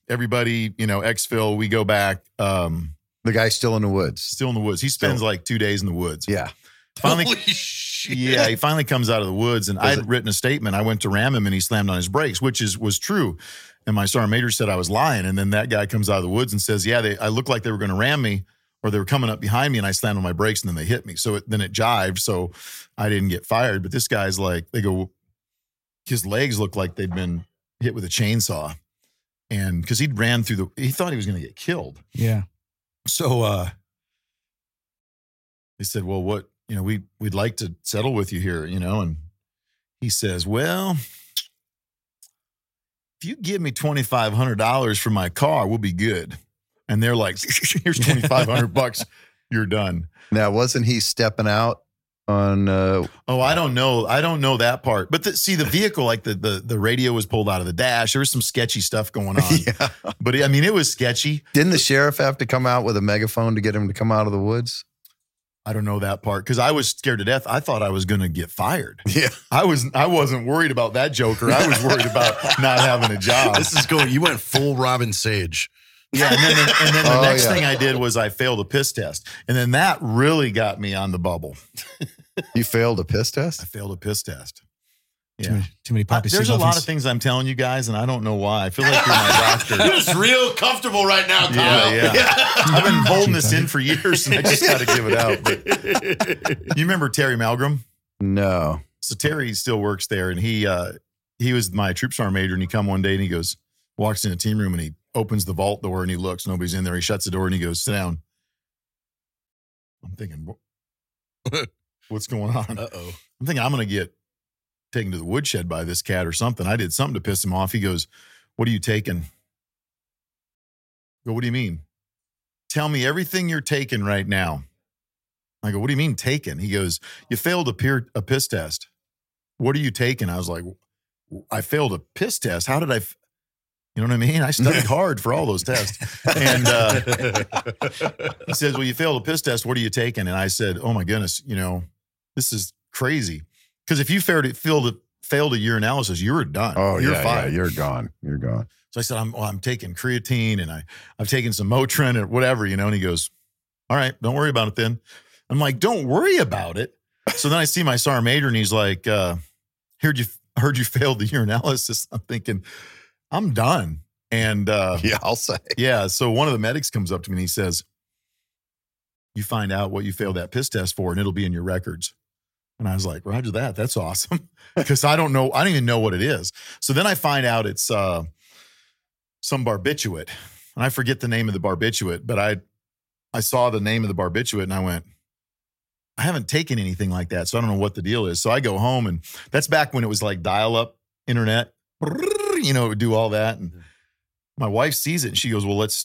everybody, you know, exfil, we go back. Um, the guy's still in the woods. Still in the woods. He spends still. like two days in the woods. Yeah. Finally, holy shit. Yeah, he finally comes out of the woods, and I'd written a statement. I went to ram him, and he slammed on his brakes, which is was true. And my sergeant major said I was lying. And then that guy comes out of the woods and says, yeah, they, I looked like they were going to ram me, or they were coming up behind me, and I slammed on my brakes, and then they hit me. So it, then it jived, so I didn't get fired. But this guy's like, they go, his legs look like they'd been hit with a chainsaw. And because he'd ran through the, he thought he was going to get killed. Yeah. So uh, they said, well, what, you know, we, we'd like to settle with you here, you know? And he says, well, if you give me twenty-five hundred dollars for my car, we'll be good. And they're like, here's twenty-five hundred bucks. You're done. Now, wasn't he stepping out on? Uh, oh, I don't know. I don't know that part. But the, see, the vehicle, like the, the the radio was pulled out of the dash. There was some sketchy stuff going on. Yeah. But it, I mean, it was sketchy. Didn't the sheriff have to come out with a megaphone to get him to come out of the woods? I don't know that part because I was scared to death. I thought I was going to get fired. Yeah, I was. I wasn't worried about that joker. I was worried about not having a job. This is going. You went full Robin Sage. Yeah, and then the, and then the oh, next yeah. thing I did was I failed a piss test. And then that really got me on the bubble. You failed a piss test? I failed a piss test. Yeah. Too many, too many poppy uh, There's a lot of things I'm telling you guys, and I don't know why. I feel like you're my doctor. You're just real comfortable right now, Kyle. Yeah, yeah. yeah. I've been holding this in for years, and I just got to give it out. But you remember Terry Malgram? No. So Terry still works there, and he uh, he was my troop sergeant major, and he come one day, and he goes, walks in a team room, and he opens the vault door and he looks, nobody's in there. He shuts the door and he goes, sit down. I'm thinking, what's going on? Uh-oh. I'm thinking I'm going to get taken to the woodshed by this cat or something. I did something to piss him off. He goes, what are you taking? I go, what do you mean? Tell me everything you're taking right now. I go, what do you mean taking? He goes, you failed a, peer, a piss test. What are you taking? I was like, I failed a piss test. How did I... F- You know what I mean? I studied hard for all those tests. And uh, he says, well, you failed a piss test. What are you taking? And I said, oh, my goodness, you know, this is crazy. Because if you failed, failed, failed a urinalysis, you were done. Oh, you're yeah, fine. Yeah, you're gone. You're gone. So I said, I'm well, I'm taking creatine and I, I've taken some Motrin or whatever, you know. And he goes, all right, don't worry about it then. I'm like, don't worry about it. So then I see my sergeant major and he's like, uh, heard you, heard you failed the urinalysis. I'm thinking, I'm done. And uh, yeah, I'll say. Yeah. So one of the medics comes up to me and he says, you find out what you failed that piss test for and it'll be in your records. And I was like, roger that. That's awesome. Because I don't know. I don't even know what it is. So then I find out it's uh, some barbiturate. And I forget the name of the barbiturate, but I, I saw the name of the barbiturate and I went, I haven't taken anything like that. So I don't know what the deal is. So I go home and that's back when it was like dial up internet. You know, it would do all that. And my wife sees it and she goes, well, let's,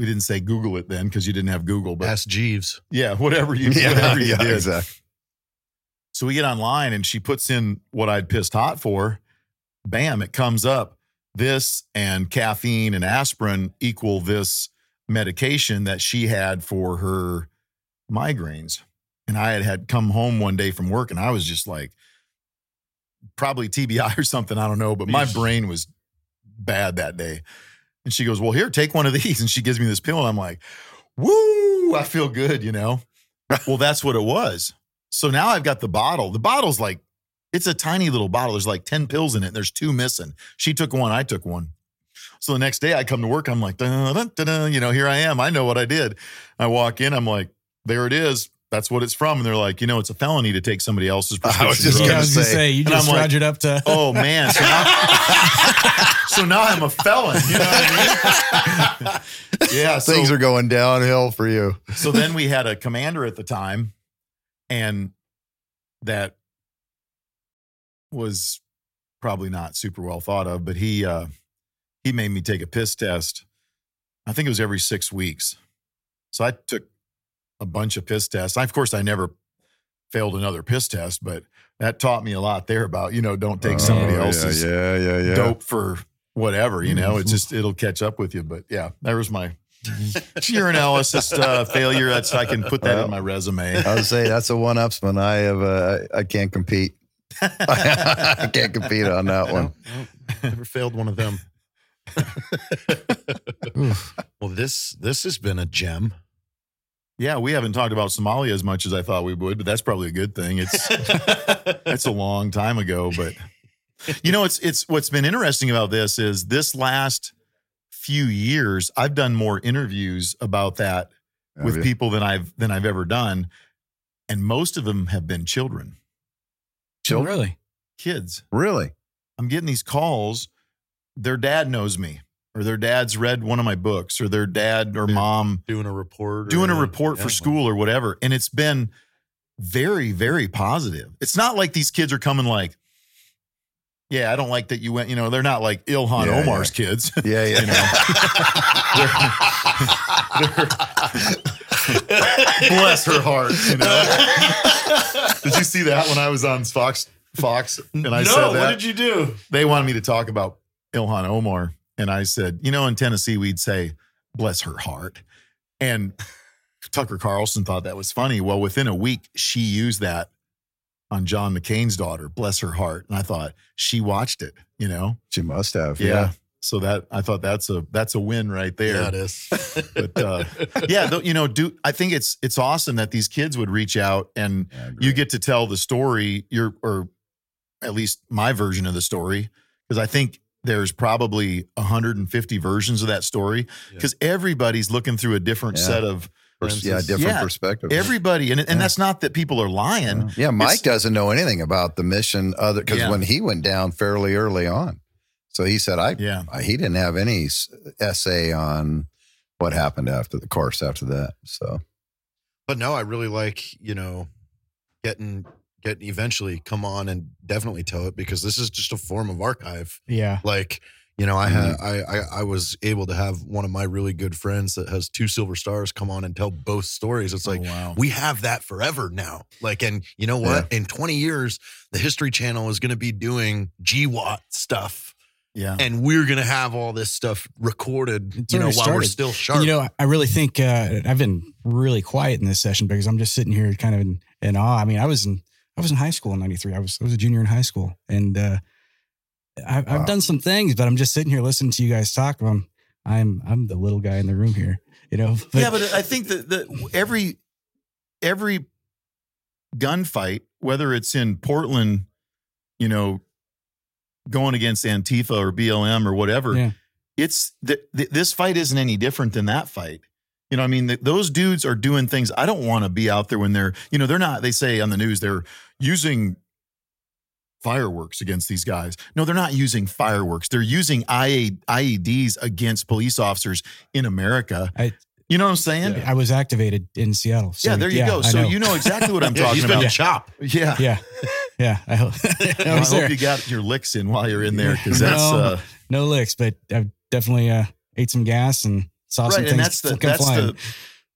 we didn't say Google it then because you didn't have Google. But ask Jeeves. Yeah, whatever you, yeah, whatever you yeah, did. Exactly. So we get online and she puts in what I'd pissed hot for. Bam, it comes up. This and caffeine and aspirin equal this medication that she had for her migraines. And I had had come home one day from work and I was just like, probably T B I or something. I don't know, but my brain was bad that day. And she goes, well, here, take one of these. And she gives me this pill. And I'm like, woo, I feel good, you know? Well, that's what it was. So now I've got the bottle. The bottle's like, it's a tiny little bottle. There's like ten pills in it. And there's two missing. She took one. I took one. So the next day I come to work. I'm like, da, da, da, da, you know, here I am. I know what I did. I walk in. I'm like, there it is. that's what it's from. And they're like, you know, it's a felony to take somebody else's prescription. I was just going to say, say, you just rogered like, up to. Oh, man. So now, so now I'm a felon. You know what I mean? Yeah. So, things are going downhill for you. So then we had a commander at the time, and that was probably not super well thought of, but he uh, he made me take a piss test. I think it was every six weeks. So I took a bunch of piss tests. I, of course, I never failed another piss test, but that taught me a lot there about, you know, don't take somebody oh, else's yeah, yeah, yeah, yeah. dope for whatever, you know, mm-hmm. it's just, it'll catch up with you. But yeah, there was my urinalysis uh, failure. That's, I can put that well, in my resume. I would say that's a one-upsman. I have, uh, I can't compete. I can't compete on that one. Never failed one of them. Well, this this has been a gem. Yeah, we haven't talked about Somalia as much as I thought we would, but that's probably a good thing. It's it's a long time ago, but you know, it's it's what's been interesting about this is this last few years I've done more interviews about that oh, with yeah. people than I've than I've ever done, and most of them have been children. Children, really? Kids, really? I'm getting these calls. Their dad knows me, or their dad's read one of my books, or their dad or They're mom doing a report, doing a report yeah, for school or whatever. And it's been very, very positive. It's not like these kids are coming like, yeah, I don't like that you went, you know, they're not like Ilhan yeah, Omar's yeah. kids. Yeah, yeah. You know? they're, they're, bless her heart, you know. Did you see that when I was on Fox Fox and I no, said that? No, what did you do? They wanted me to talk about Ilhan Omar, and I said, you know, in Tennessee, we'd say, bless her heart. And Tucker Carlson thought that was funny. Well, within a week, she used that on John McCain's daughter, bless her heart. And I thought she watched it, you know, she must have. Yeah. yeah. So that I thought that's a, that's a win right there. Yeah, it is. But uh, yeah, th- you know, do I think it's, it's awesome that these kids would reach out and yeah, you get to tell the story your, or at least my version of the story. Cause I think there's probably one hundred fifty versions of that story because yeah. everybody's looking through a different yeah. set of Instance, yeah, different yeah, perspective. Everybody, and and yeah. that's not that people are lying. Yeah, yeah Mike it's, doesn't know anything about the mission other because yeah. when he went down fairly early on, so he said, "I yeah, I, he didn't have any essay on what happened after the course after that." So, but no, I really like you know getting getting eventually come on and definitely tell it because this is just a form of archive. Yeah, like. You know, I had I, I I was able to have one of my really good friends that has two silver stars come on and tell both stories. It's like, oh, wow. we have that forever now. Like, and you know what? Yeah. In twenty years, the History Channel is going to be doing G W A T stuff. Yeah. And we're going to have all this stuff recorded, it's you know, while started. We're still sharp. You know, I really think uh, I've been really quiet in this session because I'm just sitting here kind of in, in awe. I mean, I was in I was in high school in ninety-three. I was I was a junior in high school. And, uh, I've, wow. I've done some things, but I'm just sitting here listening to you guys talk. I'm, I'm, I'm the little guy in the room here, you know. But, yeah, but I think that the, every every gunfight, whether it's in Portland, you know, going against Antifa or B L M or whatever, yeah. it's the, the, this fight isn't any different than that fight. You know, I mean, the, those dudes are doing things. I don't want to be out there when they're, you know, they're not. They say on the news they're using fireworks against these guys. No, they're not using fireworks. They're using I E Ds against police officers in America. I, you know what I'm saying? Yeah, I was activated in Seattle. So yeah, there you yeah, go. So know. You know exactly what I'm yeah, talking about. Yeah. Chop. Yeah. Yeah. Yeah. I hope, I I hope you got your licks in while you're in there. Cause that's no, uh, no licks, but I've definitely uh, ate some gas and saw right, some things. And that's the, that's flying. the,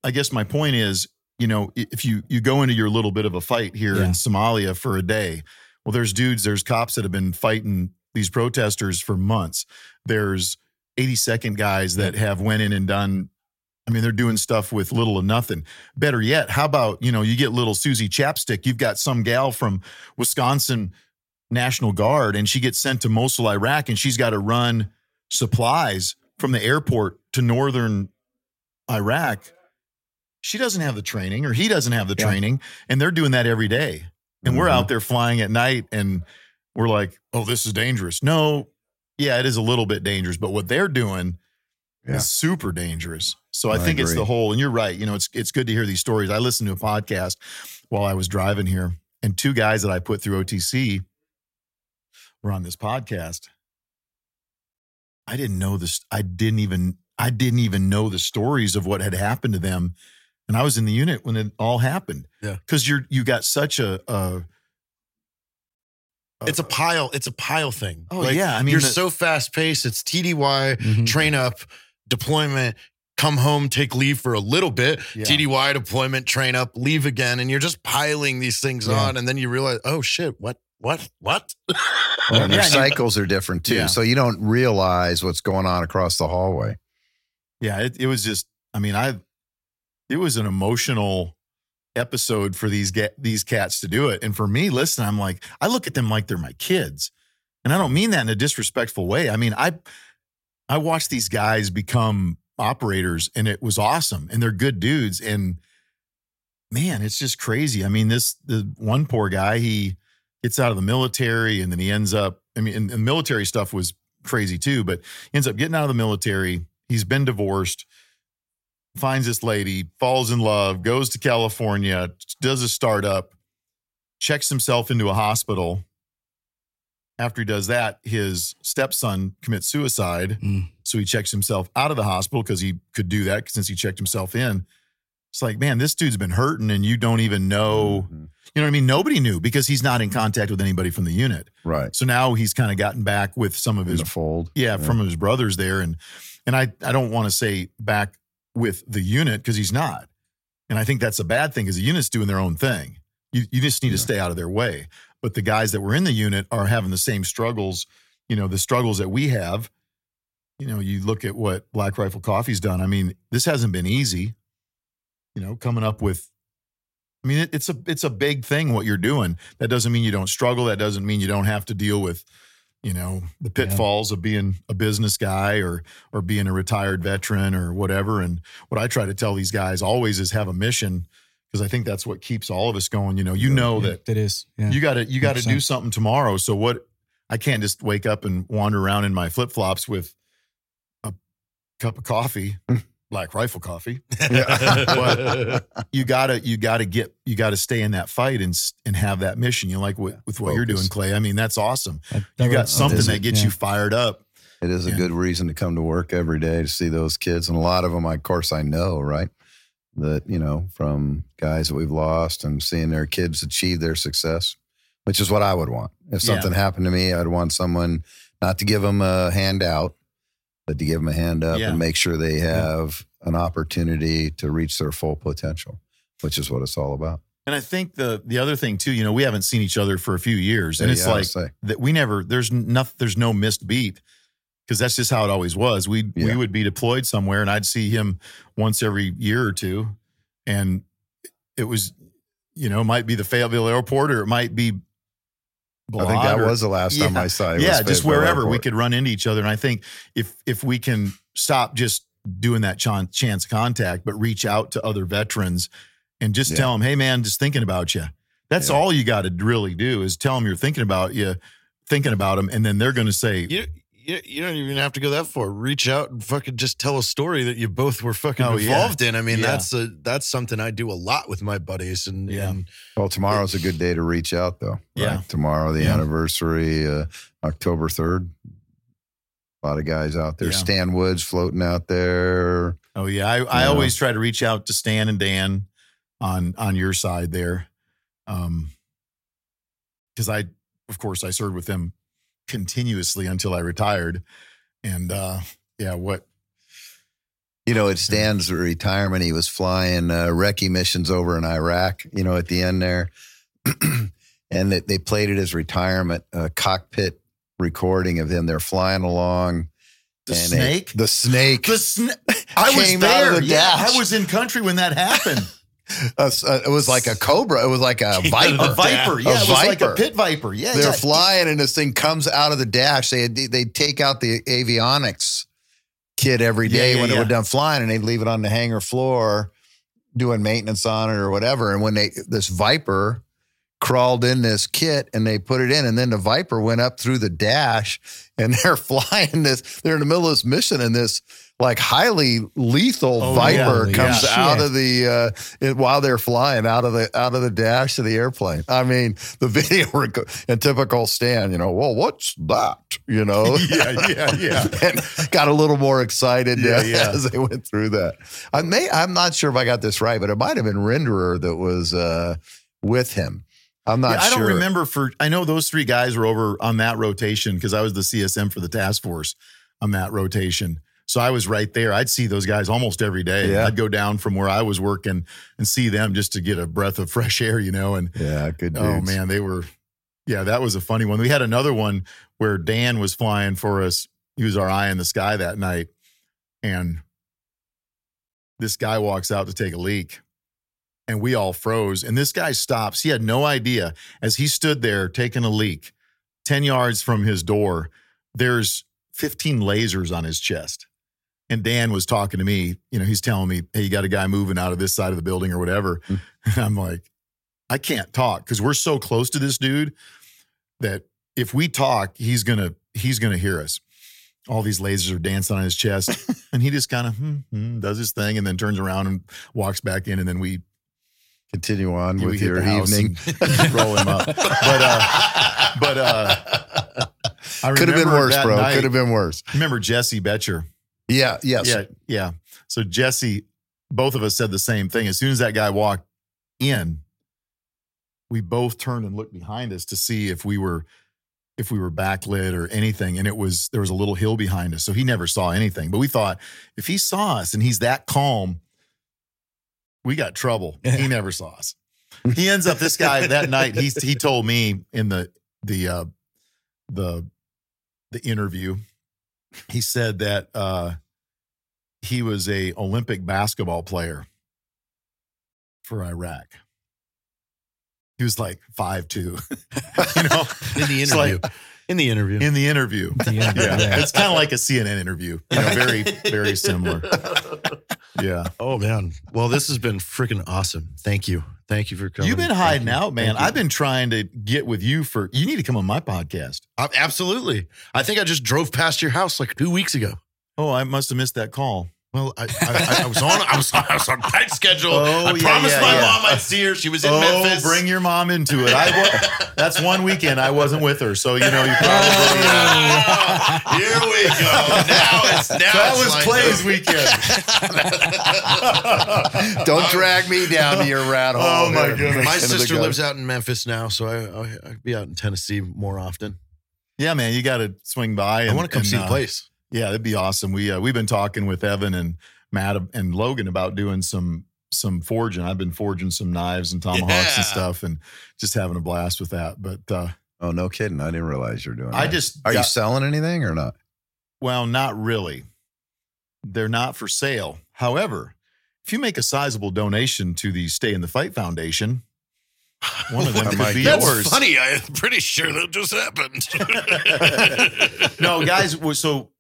I guess my point is, you know, if you, you go into your little bit of a fight here yeah. in Somalia for a day, well, there's dudes, there's cops that have been fighting these protesters for months. There's eighty-second guys that have went in and done, I mean, they're doing stuff with little or nothing. Better yet, how about, you know, you get little Susie Chapstick, you've got some gal from Wisconsin National Guard, and she gets sent to Mosul, Iraq, and she's got to run supplies from the airport to northern Iraq. She doesn't have the training, or he doesn't have the yeah. training, and they're doing that every day. And we're mm-hmm. out there flying at night and we're like, oh, this is dangerous. No, yeah, it is a little bit dangerous. But what they're doing Yeah. It's super dangerous. So I, I think agree. It's the whole, and you're right. You know, it's it's good to hear these stories. I listened to a podcast while I was driving here, and two guys that I put through O T C were on this podcast. I didn't know this. I didn't even, I didn't even know the stories of what had happened to them. And I was in the unit when it all happened. Yeah. Cause you're, you got such a, a It's a pile. It's a pile thing. Oh, like, yeah. I mean, you're the, so fast paced. It's T D Y, mm-hmm. train up, deployment, come home, take leave for a little bit. Yeah. T D Y, deployment, train up, leave again. And you're just piling these things yeah. on. And then you realize, oh, shit, what, what, what? Well, and their yeah, cycles are different, too. Yeah. So you don't realize what's going on across the hallway. Yeah, it, it was just, I mean, I, it was an emotional episode for these get these cats to do it. And for me, listen, I'm like, I look at them like they're my kids. And I don't mean that in a disrespectful way. I mean, I I watched these guys become operators, and it was awesome. And they're good dudes. And man, it's just crazy. I mean, this the one poor guy, he gets out of the military, and then he ends up, I mean, and the military stuff was crazy too, but ends up getting out of the military. He's been divorced. Finds this lady, falls in love, goes to California, does a startup, checks himself into a hospital. After he does that, his stepson commits suicide. Mm. So he checks himself out of the hospital because he could do that since he checked himself in. It's like, man, this dude's been hurting, and you don't even know. Mm-hmm. You know what I mean? Nobody knew because he's not in contact with anybody from the unit. Right. So now he's kind of gotten back with some of in his fold. Yeah, yeah, from his brothers there. And, and I, I don't want to say back with the unit because he's not. And I think that's a bad thing because the unit's doing their own thing. You you just need yeah. to stay out of their way. But the guys that were in the unit are having the same struggles, you know, the struggles that we have. You know, you look at what Black Rifle Coffee's done. I mean, this hasn't been easy, you know, coming up with, I mean, it, it's a, it's a big thing what you're doing. That doesn't mean you don't struggle. That doesn't mean you don't have to deal with, you know, the pitfalls yeah. of being a business guy or or being a retired veteran or whatever. And what I try to tell these guys always is have a mission, because I think that's what keeps all of us going. You know, you know yeah, that it is. Yeah. You got to you got to do something tomorrow. So what? I can't just wake up and wander around in my flip flops with a cup of coffee, Black Rifle Coffee. But you gotta you gotta get you gotta stay in that fight and and have that mission. You know, like with, with what Focus. You're doing, Clay. I mean, that's awesome. That, that you got was, something that gets yeah. you fired up. It is a and, good reason to come to work every day to see those kids, and a lot of them, of course, I know, right? That you know from guys that we've lost and seeing their kids achieve their success, which is what I would want. If something yeah. happened to me, I'd want someone not to give them a handout, but to give them a hand up yeah. and make sure they have yeah. an opportunity to reach their full potential, which is what it's all about. And I think the the other thing too, you know, we haven't seen each other for a few years, and yeah, it's yeah, like say. That we never there's nothing there's no missed beat because that's just how it always was. We yeah. we would be deployed somewhere, and I'd see him once every year or two, and it was, you know, it might be the Fayetteville Airport or it might be. Blot I think that or, was the last yeah, time I saw it. Yeah, just wherever airport. We could run into each other. And I think if if we can stop just doing that ch- chance contact, but reach out to other veterans and just yeah. tell them, hey, man, just thinking about you. That's yeah. all you got to really do is tell them you're thinking about you, thinking about them. And then they're going to say... You, you, you don't even have to go that far. Reach out and fucking just tell a story that you both were fucking oh, involved yeah. in. I mean, yeah. that's a that's something I do a lot with my buddies. And, yeah. and well, tomorrow's a good day to reach out, though. Yeah. Right? Tomorrow, the yeah. anniversary, uh, October third. A lot of guys out there. Yeah. Stan Wood's floating out there. Oh, yeah. I, I always try to reach out to Stan and Dan on, on your side there. Um, because I, of course, I served with them continuously until I retired. And uh, yeah, what? You know, it stands at retirement. He was flying uh, recce missions over in Iraq, you know, at the end there. And they, they played it as retirement, a cockpit recording of him. They're flying along. The and snake? It, the snake. The snake. I was there. The yeah, I was in country when that happened. Uh, it was like a cobra. It was like a viper. A viper. Yeah, a it was viper. Like a pit viper. Yeah, they're yeah. flying, and this thing comes out of the dash. They they take out the avionics kit every day yeah, yeah, when yeah. it were done flying, and they'd leave it on the hangar floor doing maintenance on it or whatever. And when they this viper crawled in this kit, and they put it in, and then the viper went up through the dash, and they're flying this. They're in the middle of this mission, and this like highly lethal oh, Viper yeah, comes yeah, out of the uh, it, while they're flying out of the out of the dash of the airplane. I mean, the video in typical Stan, you know, well, what's that? You know, yeah, yeah, yeah, and got a little more excited yeah, uh, yeah. as they went through that. I may, I'm not sure if I got this right, but it might have been Renderer that was uh, with him. I'm not yeah, I sure. I don't remember for, I know those three guys were over on that rotation because I was the C S M for the task force on that rotation. So I was right there. I'd see those guys almost every day. Yeah. I'd go down from where I was working and see them just to get a breath of fresh air, you know? And yeah, good dudes. Oh man, they were, yeah, that was a funny one. We had another one where Dan was flying for us. He was our eye in the sky that night. And this guy walks out to take a leak. And we all froze. And this guy stops. He had no idea. As he stood there taking a leak, ten yards from his door, there's fifteen lasers on his chest. And Dan was talking to me. You know, he's telling me, hey, you got a guy moving out of this side of the building or whatever. Mm. And I'm like, I can't talk because we're so close to this dude that if we talk, he's going to he's gonna hear us. All these lasers are dancing on his chest. And he just kind of hmm, hmm, does his thing and then turns around and walks back in. And then we continue on yeah, with your evening. Roll him up. But, uh, but uh, I Could have been worse, bro. Night, Could have been worse. Remember Jesse Betcher? Yeah, yes. Yeah, yeah. So Jesse, both of us said the same thing. As soon as that guy walked in, we both turned and looked behind us to see if we were if we were backlit or anything. And it was there was a little hill behind us. So he never saw anything. But we thought, if he saw us and he's that calm, we got trouble. He never saw us. He ends up, this guy that night, he, he told me in the, the, uh, the, the interview, he said that uh, he was a Olympic basketball player for Iraq. He was like five two, you know, in the interview, like, in the interview, in the interview. In the interview. Yeah. Yeah. It's kind of like a C N N interview, you know, very, very similar. Yeah. Oh, man. Well, this has been freaking awesome. Thank you. Thank you for coming. You've been hiding Thank out, you. man. I've been trying to get with you for, you need to come on my podcast. I, absolutely. I think I just drove past your house like two weeks ago. Oh, I must have missed that call. Well, I, I, I was on I was on, I was on tight schedule. Oh, I yeah, promised yeah, my yeah. mom I'd see her. She was in oh, Memphis. Oh, bring your mom into it. I that's one weekend I wasn't with her, so you know you probably. Oh, uh, here we go. Now it's now. That was Clay's weekend. Don't drag me down to your rat hole. Oh my goodness! My sister lives out in Memphis now, so I I'd be out in Tennessee more often. Yeah, man, you got to swing by. And, I want to come and, see uh, the place. Yeah, that'd be awesome. We uh, we've been talking with Evan and Matt and Logan about doing some some forging. I've been forging some knives and tomahawks yeah. and stuff, and just having a blast with that. But uh, oh, no kidding! I didn't realize you're doing. I that. just are got, you selling anything or not? Well, not really. They're not for sale. However, if you make a sizable donation to the Stay in the Fight Foundation. One of them could be yours. That's funny. I'm pretty sure that just happened. No, guys, so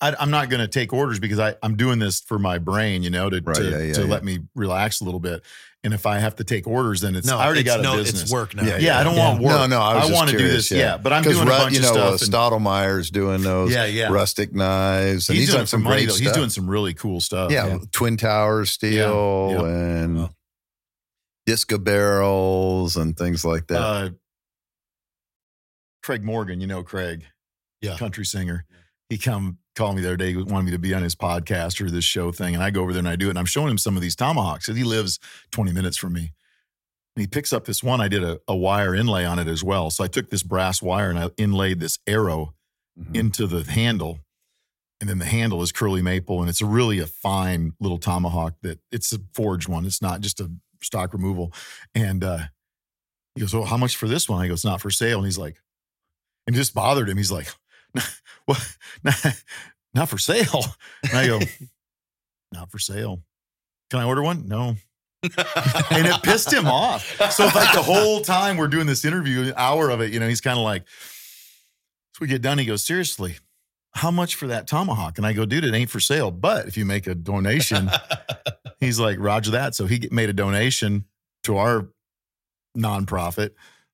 I, I'm not going to take orders because I, I'm doing this for my brain, you know, to right, to, yeah, yeah, to yeah. let me relax a little bit. And if I have to take orders, then it's no, I already it's, got a no, business. It's work now. Yeah, yeah, yeah. I don't yeah. want work. No, no, I, was I want to do this. Yeah, yeah but I'm doing a bunch you know, of stuff. Because, uh, Stottlemyer's doing those yeah, yeah. rustic knives. And he's, he's doing some great stuff. He's doing some really cool stuff. Yeah, yeah. Twin Tower steel yeah, yeah. and... Oh. Disco barrels and things like that. Uh, Craig Morgan, you know Craig, yeah, country singer. He come called me the other day, wanted me to be on his podcast or this show thing, and I go over there and I do it. And I'm showing him some of these tomahawks. And he lives twenty minutes from me, and he picks up this one. I did a, a wire inlay on it as well. So I took this brass wire and I inlaid this arrow mm-hmm. into the handle. And then the handle is curly maple, and it's a really a fine little tomahawk that it's a forged one. It's not just a stock removal. And uh, he goes, well, how much for this one? I go, it's not for sale. And he's like, and it just bothered him. He's like, well, not, not for sale. And I go, not for sale. Can I order one? No. And it pissed him off. So like the whole time we're doing this interview, an hour of it, you know, he's kind of like, so we get done. He goes, seriously, how much for that tomahawk? And I go, dude, it ain't for sale. But if you make a donation, he's like, roger that. So he made a donation to our nonprofit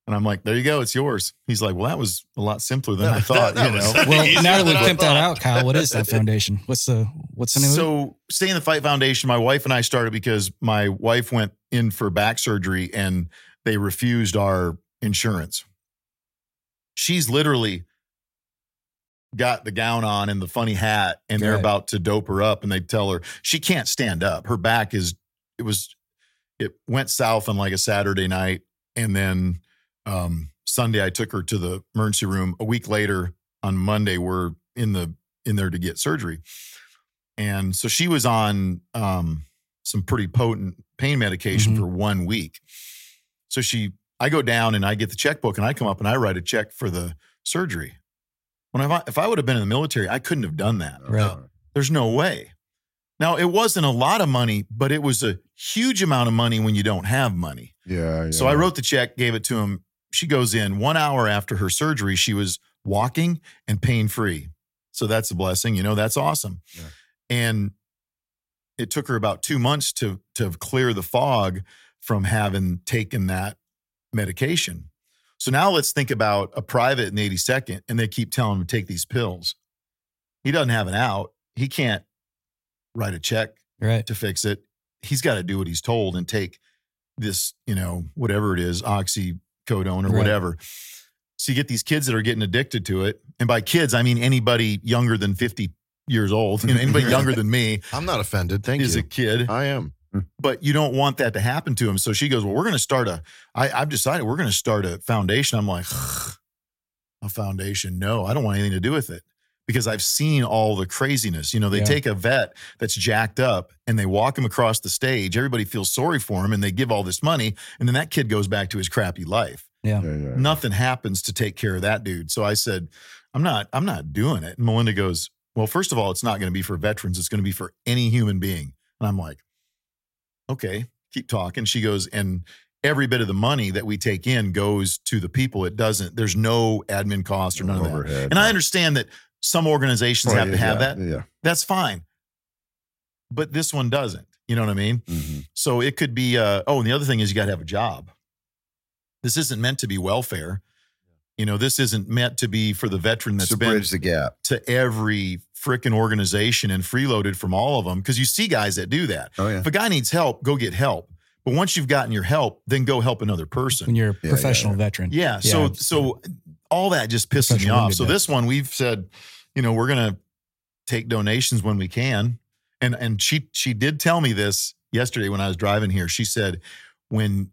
And I'm like, there you go. It's yours. He's like, well, that was a lot simpler than I thought. That, that you know, well, now that we pimped that out, Kyle, what is that foundation? What's the, what's the name? So Stay in the Fight Foundation, my wife and I started because my wife went in for back surgery and they refused our insurance. She's literally got the gown on and the funny hat and Good. They're about to dope her up. And they tell her she can't stand up. Her back is, it was, it went south on like a Saturday night. And then, Um, Sunday, I took her to the emergency room. A week later, on Monday, we're in the in there to get surgery, and so she was on um, some pretty potent pain medication mm-hmm. for one week. So she, I go down and I get the checkbook, and I come up and I write a check for the surgery. When I, if I would have been in the military, I couldn't have done that. Right. No, there's no way. Now, it wasn't a lot of money, but it was a huge amount of money when you don't have money. Yeah. yeah. So I wrote the check, gave it to him. She goes in one hour after her surgery. She was walking and pain-free. So that's a blessing. You know, that's awesome. Yeah. And it took her about two months to, to clear the fog from having taken that medication. So now let's think about a private in the eighty-second, and they keep telling him to take these pills. He doesn't have an out. He can't write a check right. to fix it. He's got to do what he's told and take this, you know, whatever it is, oxy. Codone or right. whatever. So you get these kids that are getting addicted to it. And by kids, I mean anybody younger than fifty years old, you know, anybody younger than me. I'm not offended. Thank is you. Is a kid. I am. But you don't want that to happen to him. So she goes, well, we're going to start a, I, I've decided we're going to start a foundation. I'm like, a foundation? No, I don't want anything to do with it because I've seen all the craziness. You know, they yeah. take a vet that's jacked up and they walk him across the stage. Everybody feels sorry for him and they give all this money. And then that kid goes back to his crappy life. Yeah. yeah, yeah, yeah. Nothing happens to take care of that dude. So I said, I'm not, I'm not doing it. And Melinda goes, well, first of all, it's not going to be for veterans. It's going to be for any human being. And I'm like, okay, keep talking. She goes, and every bit of the money that we take in goes to the people. It doesn't, there's no admin cost or none Overhead, of that. And yeah. I understand that some organizations oh, have yeah, to have yeah, that. Yeah. That's fine. But this one doesn't, you know what I mean? Mm-hmm. So it could be, uh, oh, and the other thing is you got to have a job. This isn't meant to be welfare. You know, this isn't meant to be for the veteran that's to been bridge the gap to every freaking organization and freeloaded from all of them. Cause you see guys that do that. Oh, yeah. If a guy needs help, go get help. But once you've gotten your help, then go help another person. When you're a yeah, professional yeah, yeah. veteran. Yeah. yeah. So, yeah. so all that just pisses me off. So that. This one we've said, you know, we're going to take donations when we can. And, and she, she did tell me this yesterday when I was driving here. She said, when,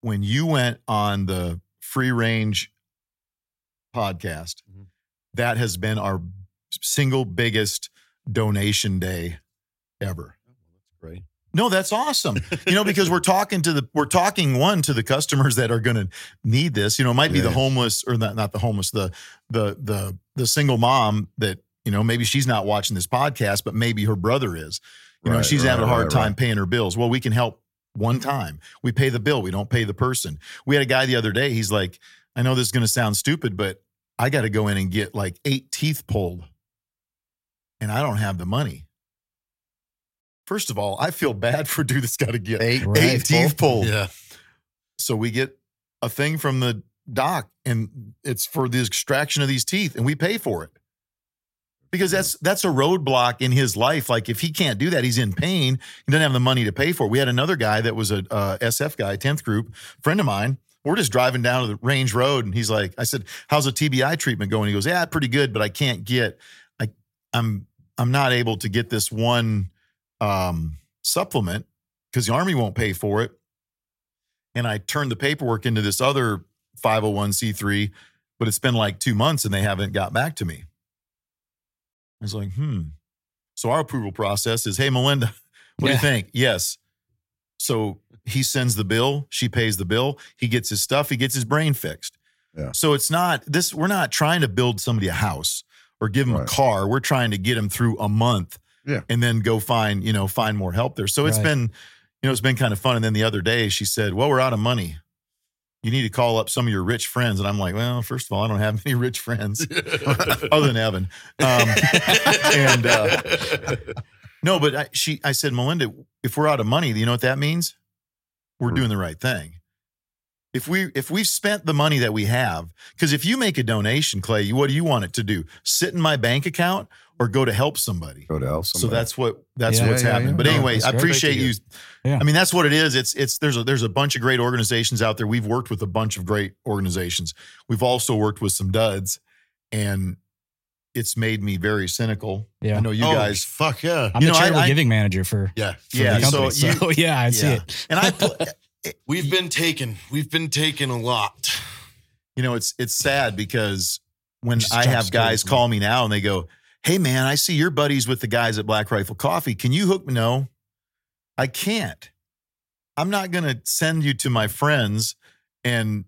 when you went on the Free Range podcast, mm-hmm. that has been our single biggest donation day ever. Oh, that's great. No, that's awesome. You know, because we're talking to the, we're talking one to the customers that are going to need this, you know, it might be yeah. the homeless or not, not the homeless, the, the, the, the single mom that, you know, maybe she's not watching this podcast, but maybe her brother is, you right, know, she's right, having a hard right, time right. paying her bills. Well, we can help one time. We pay the bill. We don't pay the person. We had a guy the other day. He's like, I know this is going to sound stupid, but I got to go in and get like eight teeth pulled and I don't have the money. First of all, I feel bad for dude that's got to get eight, right. eight teeth pulled. Yeah. So we get a thing from the doc, and it's for the extraction of these teeth, and we pay for it because that's that's a roadblock in his life. Like if he can't do that, he's in pain. He doesn't have the money to pay for it. We had another guy that was a uh, S F guy, tenth group, friend of mine. We're just driving down to the Range Road, and he's like, I said, "How's a T B I treatment going?" He goes, "Yeah, pretty good, but I can't get, I, I'm I'm not able to get this one." um, supplement because the Army won't pay for it. And I turned the paperwork into this other five oh one c three, but it's been like two months and they haven't got back to me. I was like, Hmm. So our approval process is, hey, Melinda, what yeah. do you think? Yes. So he sends the bill. She pays the bill. He gets his stuff. He gets his brain fixed. Yeah. So it's not this, we're not trying to build somebody a house or give them right. a car. We're trying to get them through a month. Yeah. And then go find, you know, find more help there. So it's right. been, you know, it's been kind of fun. And then the other day she said, well, we're out of money. You need to call up some of your rich friends. And I'm like, well, first of all, I don't have any rich friends other than Evan. Um, and uh, no, but I, she, I said, Melinda, if we're out of money, you know what that means? We're doing the right thing. If we if we've spent the money that we have, because if you make a donation, Clay, what do you want it to do? Sit in my bank account or go to help somebody? Go to help somebody. So that's what that's yeah, what's yeah, happening. Yeah, but no, anyways, I appreciate you. Yeah. I mean, that's what it is. It's it's there's a there's a bunch of great organizations out there. We've worked with a bunch of great organizations. We've also worked with some duds, and it's made me very cynical. Yeah. I know you oh, guys. Fuck yeah. I'm you the know, charitable I, giving manager for yeah for yeah. The company, so, so you, yeah, I see yeah. it. And I. Pl- We've been taken. We've been taken a lot. You know, it's it's sad because when I have guys call me now and they go, "Hey, man, I see your buddies with the guys at Black Rifle Coffee. Can you hook me?" No, I can't. I'm not going to send you to my friends, and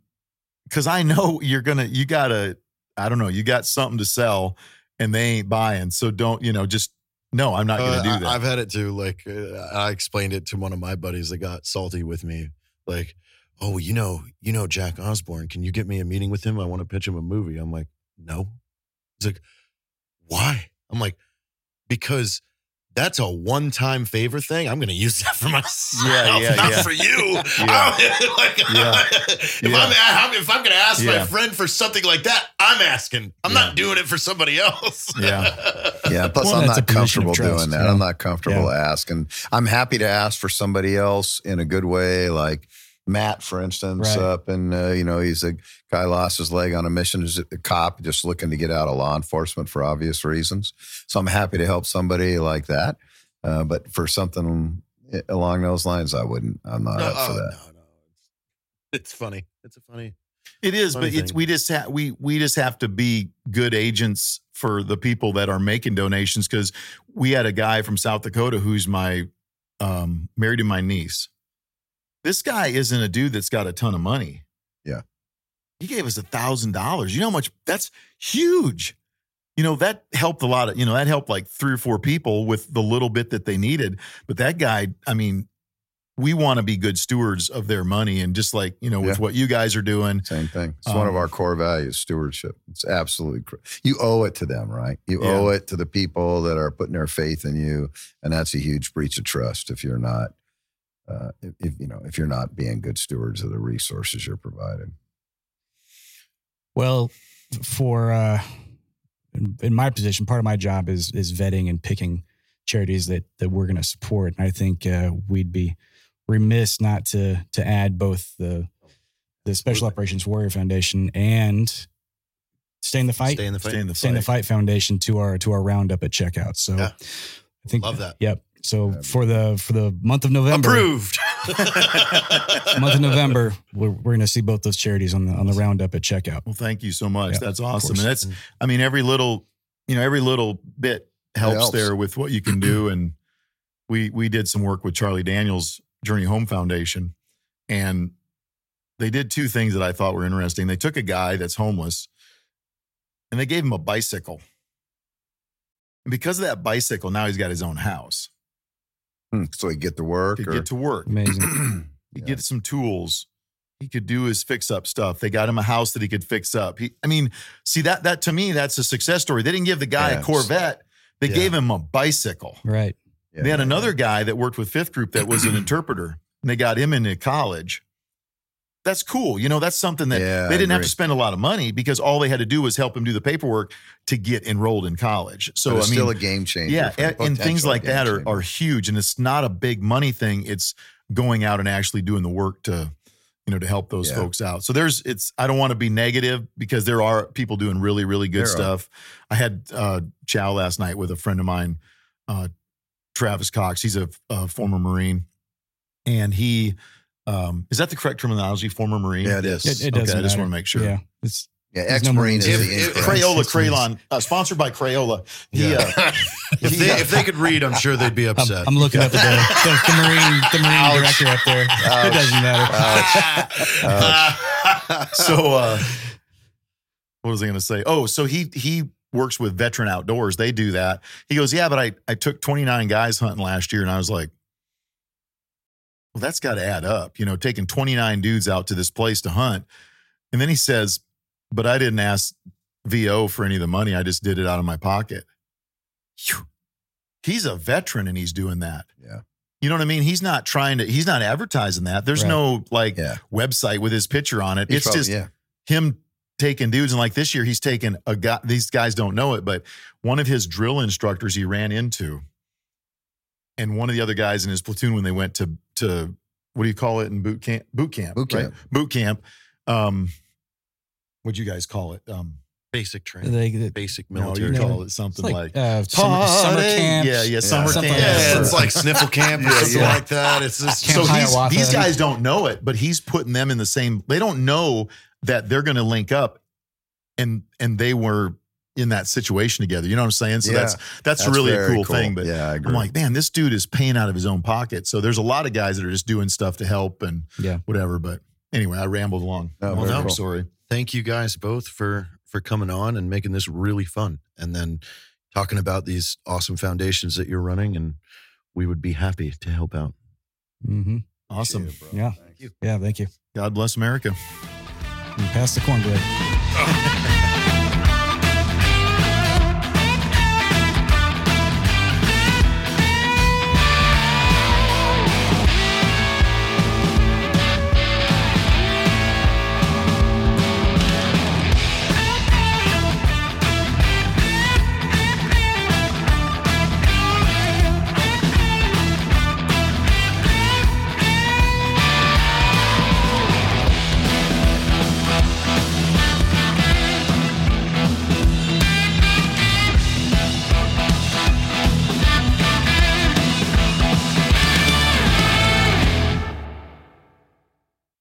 because I know you're going to, you got to, I don't know, you got something to sell and they ain't buying. So don't, you know, just. No, I'm not uh, going to do that. I've had it too. Like uh, I explained it to one of my buddies that got salty with me. Like, oh, you know, you know, Jack Osborne, can you get me a meeting with him? I want to pitch him a movie. I'm like, no. He's like, why? I'm like, because that's a one-time favor thing. I'm going to use that for myself, yeah, yeah, not yeah. for you. Yeah. Like, yeah. If, yeah. I'm, if I'm going to ask yeah. my friend for something like that, I'm asking. I'm yeah. not doing it for somebody else. Yeah. Yeah. Plus, well, I'm not comfortable trust, doing that. Yeah. I'm not comfortable yeah. asking. I'm happy to ask for somebody else in a good way, like Matt, for instance, right. up and, uh, you know, he's a guy lost his leg on a mission as a cop, just looking to get out of law enforcement for obvious reasons. So I'm happy to help somebody like that. Uh, but for something along those lines, I wouldn't, I'm not no, up for oh, that. No, no. It's funny. It's a funny. It is, funny but it's, we just have, we, we just have to be good agents for the people that are making donations. Cause we had a guy from South Dakota who's my, um, married to my niece. This guy isn't a dude that's got a ton of money. Yeah. He gave us a thousand dollars. You know how much that's huge. You know, that helped a lot of, you know, that helped like three or four people with the little bit that they needed. But that guy, I mean, we want to be good stewards of their money. And just like, you know, with yeah. what you guys are doing. Same thing. It's um, one of our core values, stewardship. It's absolutely, cr- you owe it to them, right? You yeah. owe it to the people that are putting their faith in you. And that's a huge breach of trust if you're not. Uh, if, if you know, if you're not being good stewards of the resources you're provided. Well, for uh, in, in my position, part of my job is is vetting and picking charities that that we're going to support, and I think uh, we'd be remiss not to to add both the the Special Operations Warrior Foundation and Stay in the Fight, Stay in the Fight, Stay in the Fight, Stay in the Fight Foundation to our to our roundup at checkout. So, yeah. I think love that. Yep. So for the for the month of November, approved. Month of November, we're we're going to see both those charities on the on the roundup at checkout. Well, thank you so much. Yeah, that's awesome. And that's, I mean, every little, you know, every little bit helps, helps there with what you can do. And we we did some work with Charlie Daniels Journey Home Foundation, and they did two things that I thought were interesting. They took a guy that's homeless, and they gave him a bicycle, and because of that bicycle, now he's got his own house. So he could get to work. He could or? get to work. Amazing. He yeah. get some tools. He could do his fix-up stuff. They got him a house that he could fix up. He, I mean, see, that that to me, that's a success story. They didn't give the guy yeah, a Corvette. They yeah. gave him a bicycle. Right. Yeah, they had yeah, another yeah. guy that worked with Fifth Group that was an interpreter, and they got him into college. That's cool. You know, that's something that yeah, they didn't have to spend a lot of money because all they had to do was help him do the paperwork to get enrolled in college. So, I mean, still a game changer. Yeah. And, and things like that are, are huge. And it's not a big money thing. It's going out and actually doing the work to, you know, to help those yeah. folks out. So there's, it's, I don't want to be negative because there are people doing really, really good there stuff. Are. I had uh, chow last night with a friend of mine, uh, Travis Cox. He's a, a former Marine, and he, Um, is that the correct terminology? Former Marine? Yeah, it is. It, it does. Okay, I just want to make sure. Yeah, it's, yeah ex-Marine. No is if, the if, Crayola, Crayon, uh, sponsored by Crayola. He, yeah. uh, if, he, they, uh, if they could read, I'm sure they'd be upset. I'm, I'm looking up the, the, the Marine, the Marine Ouch. director up there. Ouch. It doesn't matter. Ouch. Ouch. Ouch. So, uh, what was I going to say? Oh, so he he works with Veteran Outdoors. They do that. He goes, yeah, but I I took twenty-nine guys hunting last year, and I was like, well, that's got to add up, you know, taking twenty-nine dudes out to this place to hunt. And then he says, but I didn't ask V O for any of the money. I just did it out of my pocket. Whew. He's a veteran and he's doing that. Yeah. You know what I mean? He's not trying to, he's not advertising that. There's right. no like yeah. website with his picture on it. He's it's probably, just yeah. him taking dudes. And like this year, he's taken a guy, these guys don't know it, but one of his drill instructors he ran into, and one of the other guys in his platoon when they went to, to what do you call it in boot camp? Boot camp, boot camp. Right? Boot camp. Um, what'd you guys call it? Um, Basic training, they, they, basic military. No, you call it something like, like uh, summer, summer camp. Yeah, yeah, summer yeah, camp. Yeah, it's like sniffle camp or something yeah. like that. It's just camp so he's, these guys don't know it, but he's putting them in the same. They don't know that they're going to link up, and and they were in that situation together. You know what I'm saying? So yeah, that's, that's that's really a cool, cool thing. But yeah, I agree. I'm like, man, this dude is paying out of his own pocket. So there's a lot of guys that are just doing stuff to help and yeah. whatever. But anyway, I rambled along. Oh, well, no, cool. I'm sorry. Thank you guys both for. for coming on and making this really fun, and then talking about these awesome foundations that you're running, and we would be happy to help out. Mm-hmm. Awesome. It, yeah. Thank you. Yeah. Thank you. God bless America. And pass the cornbread.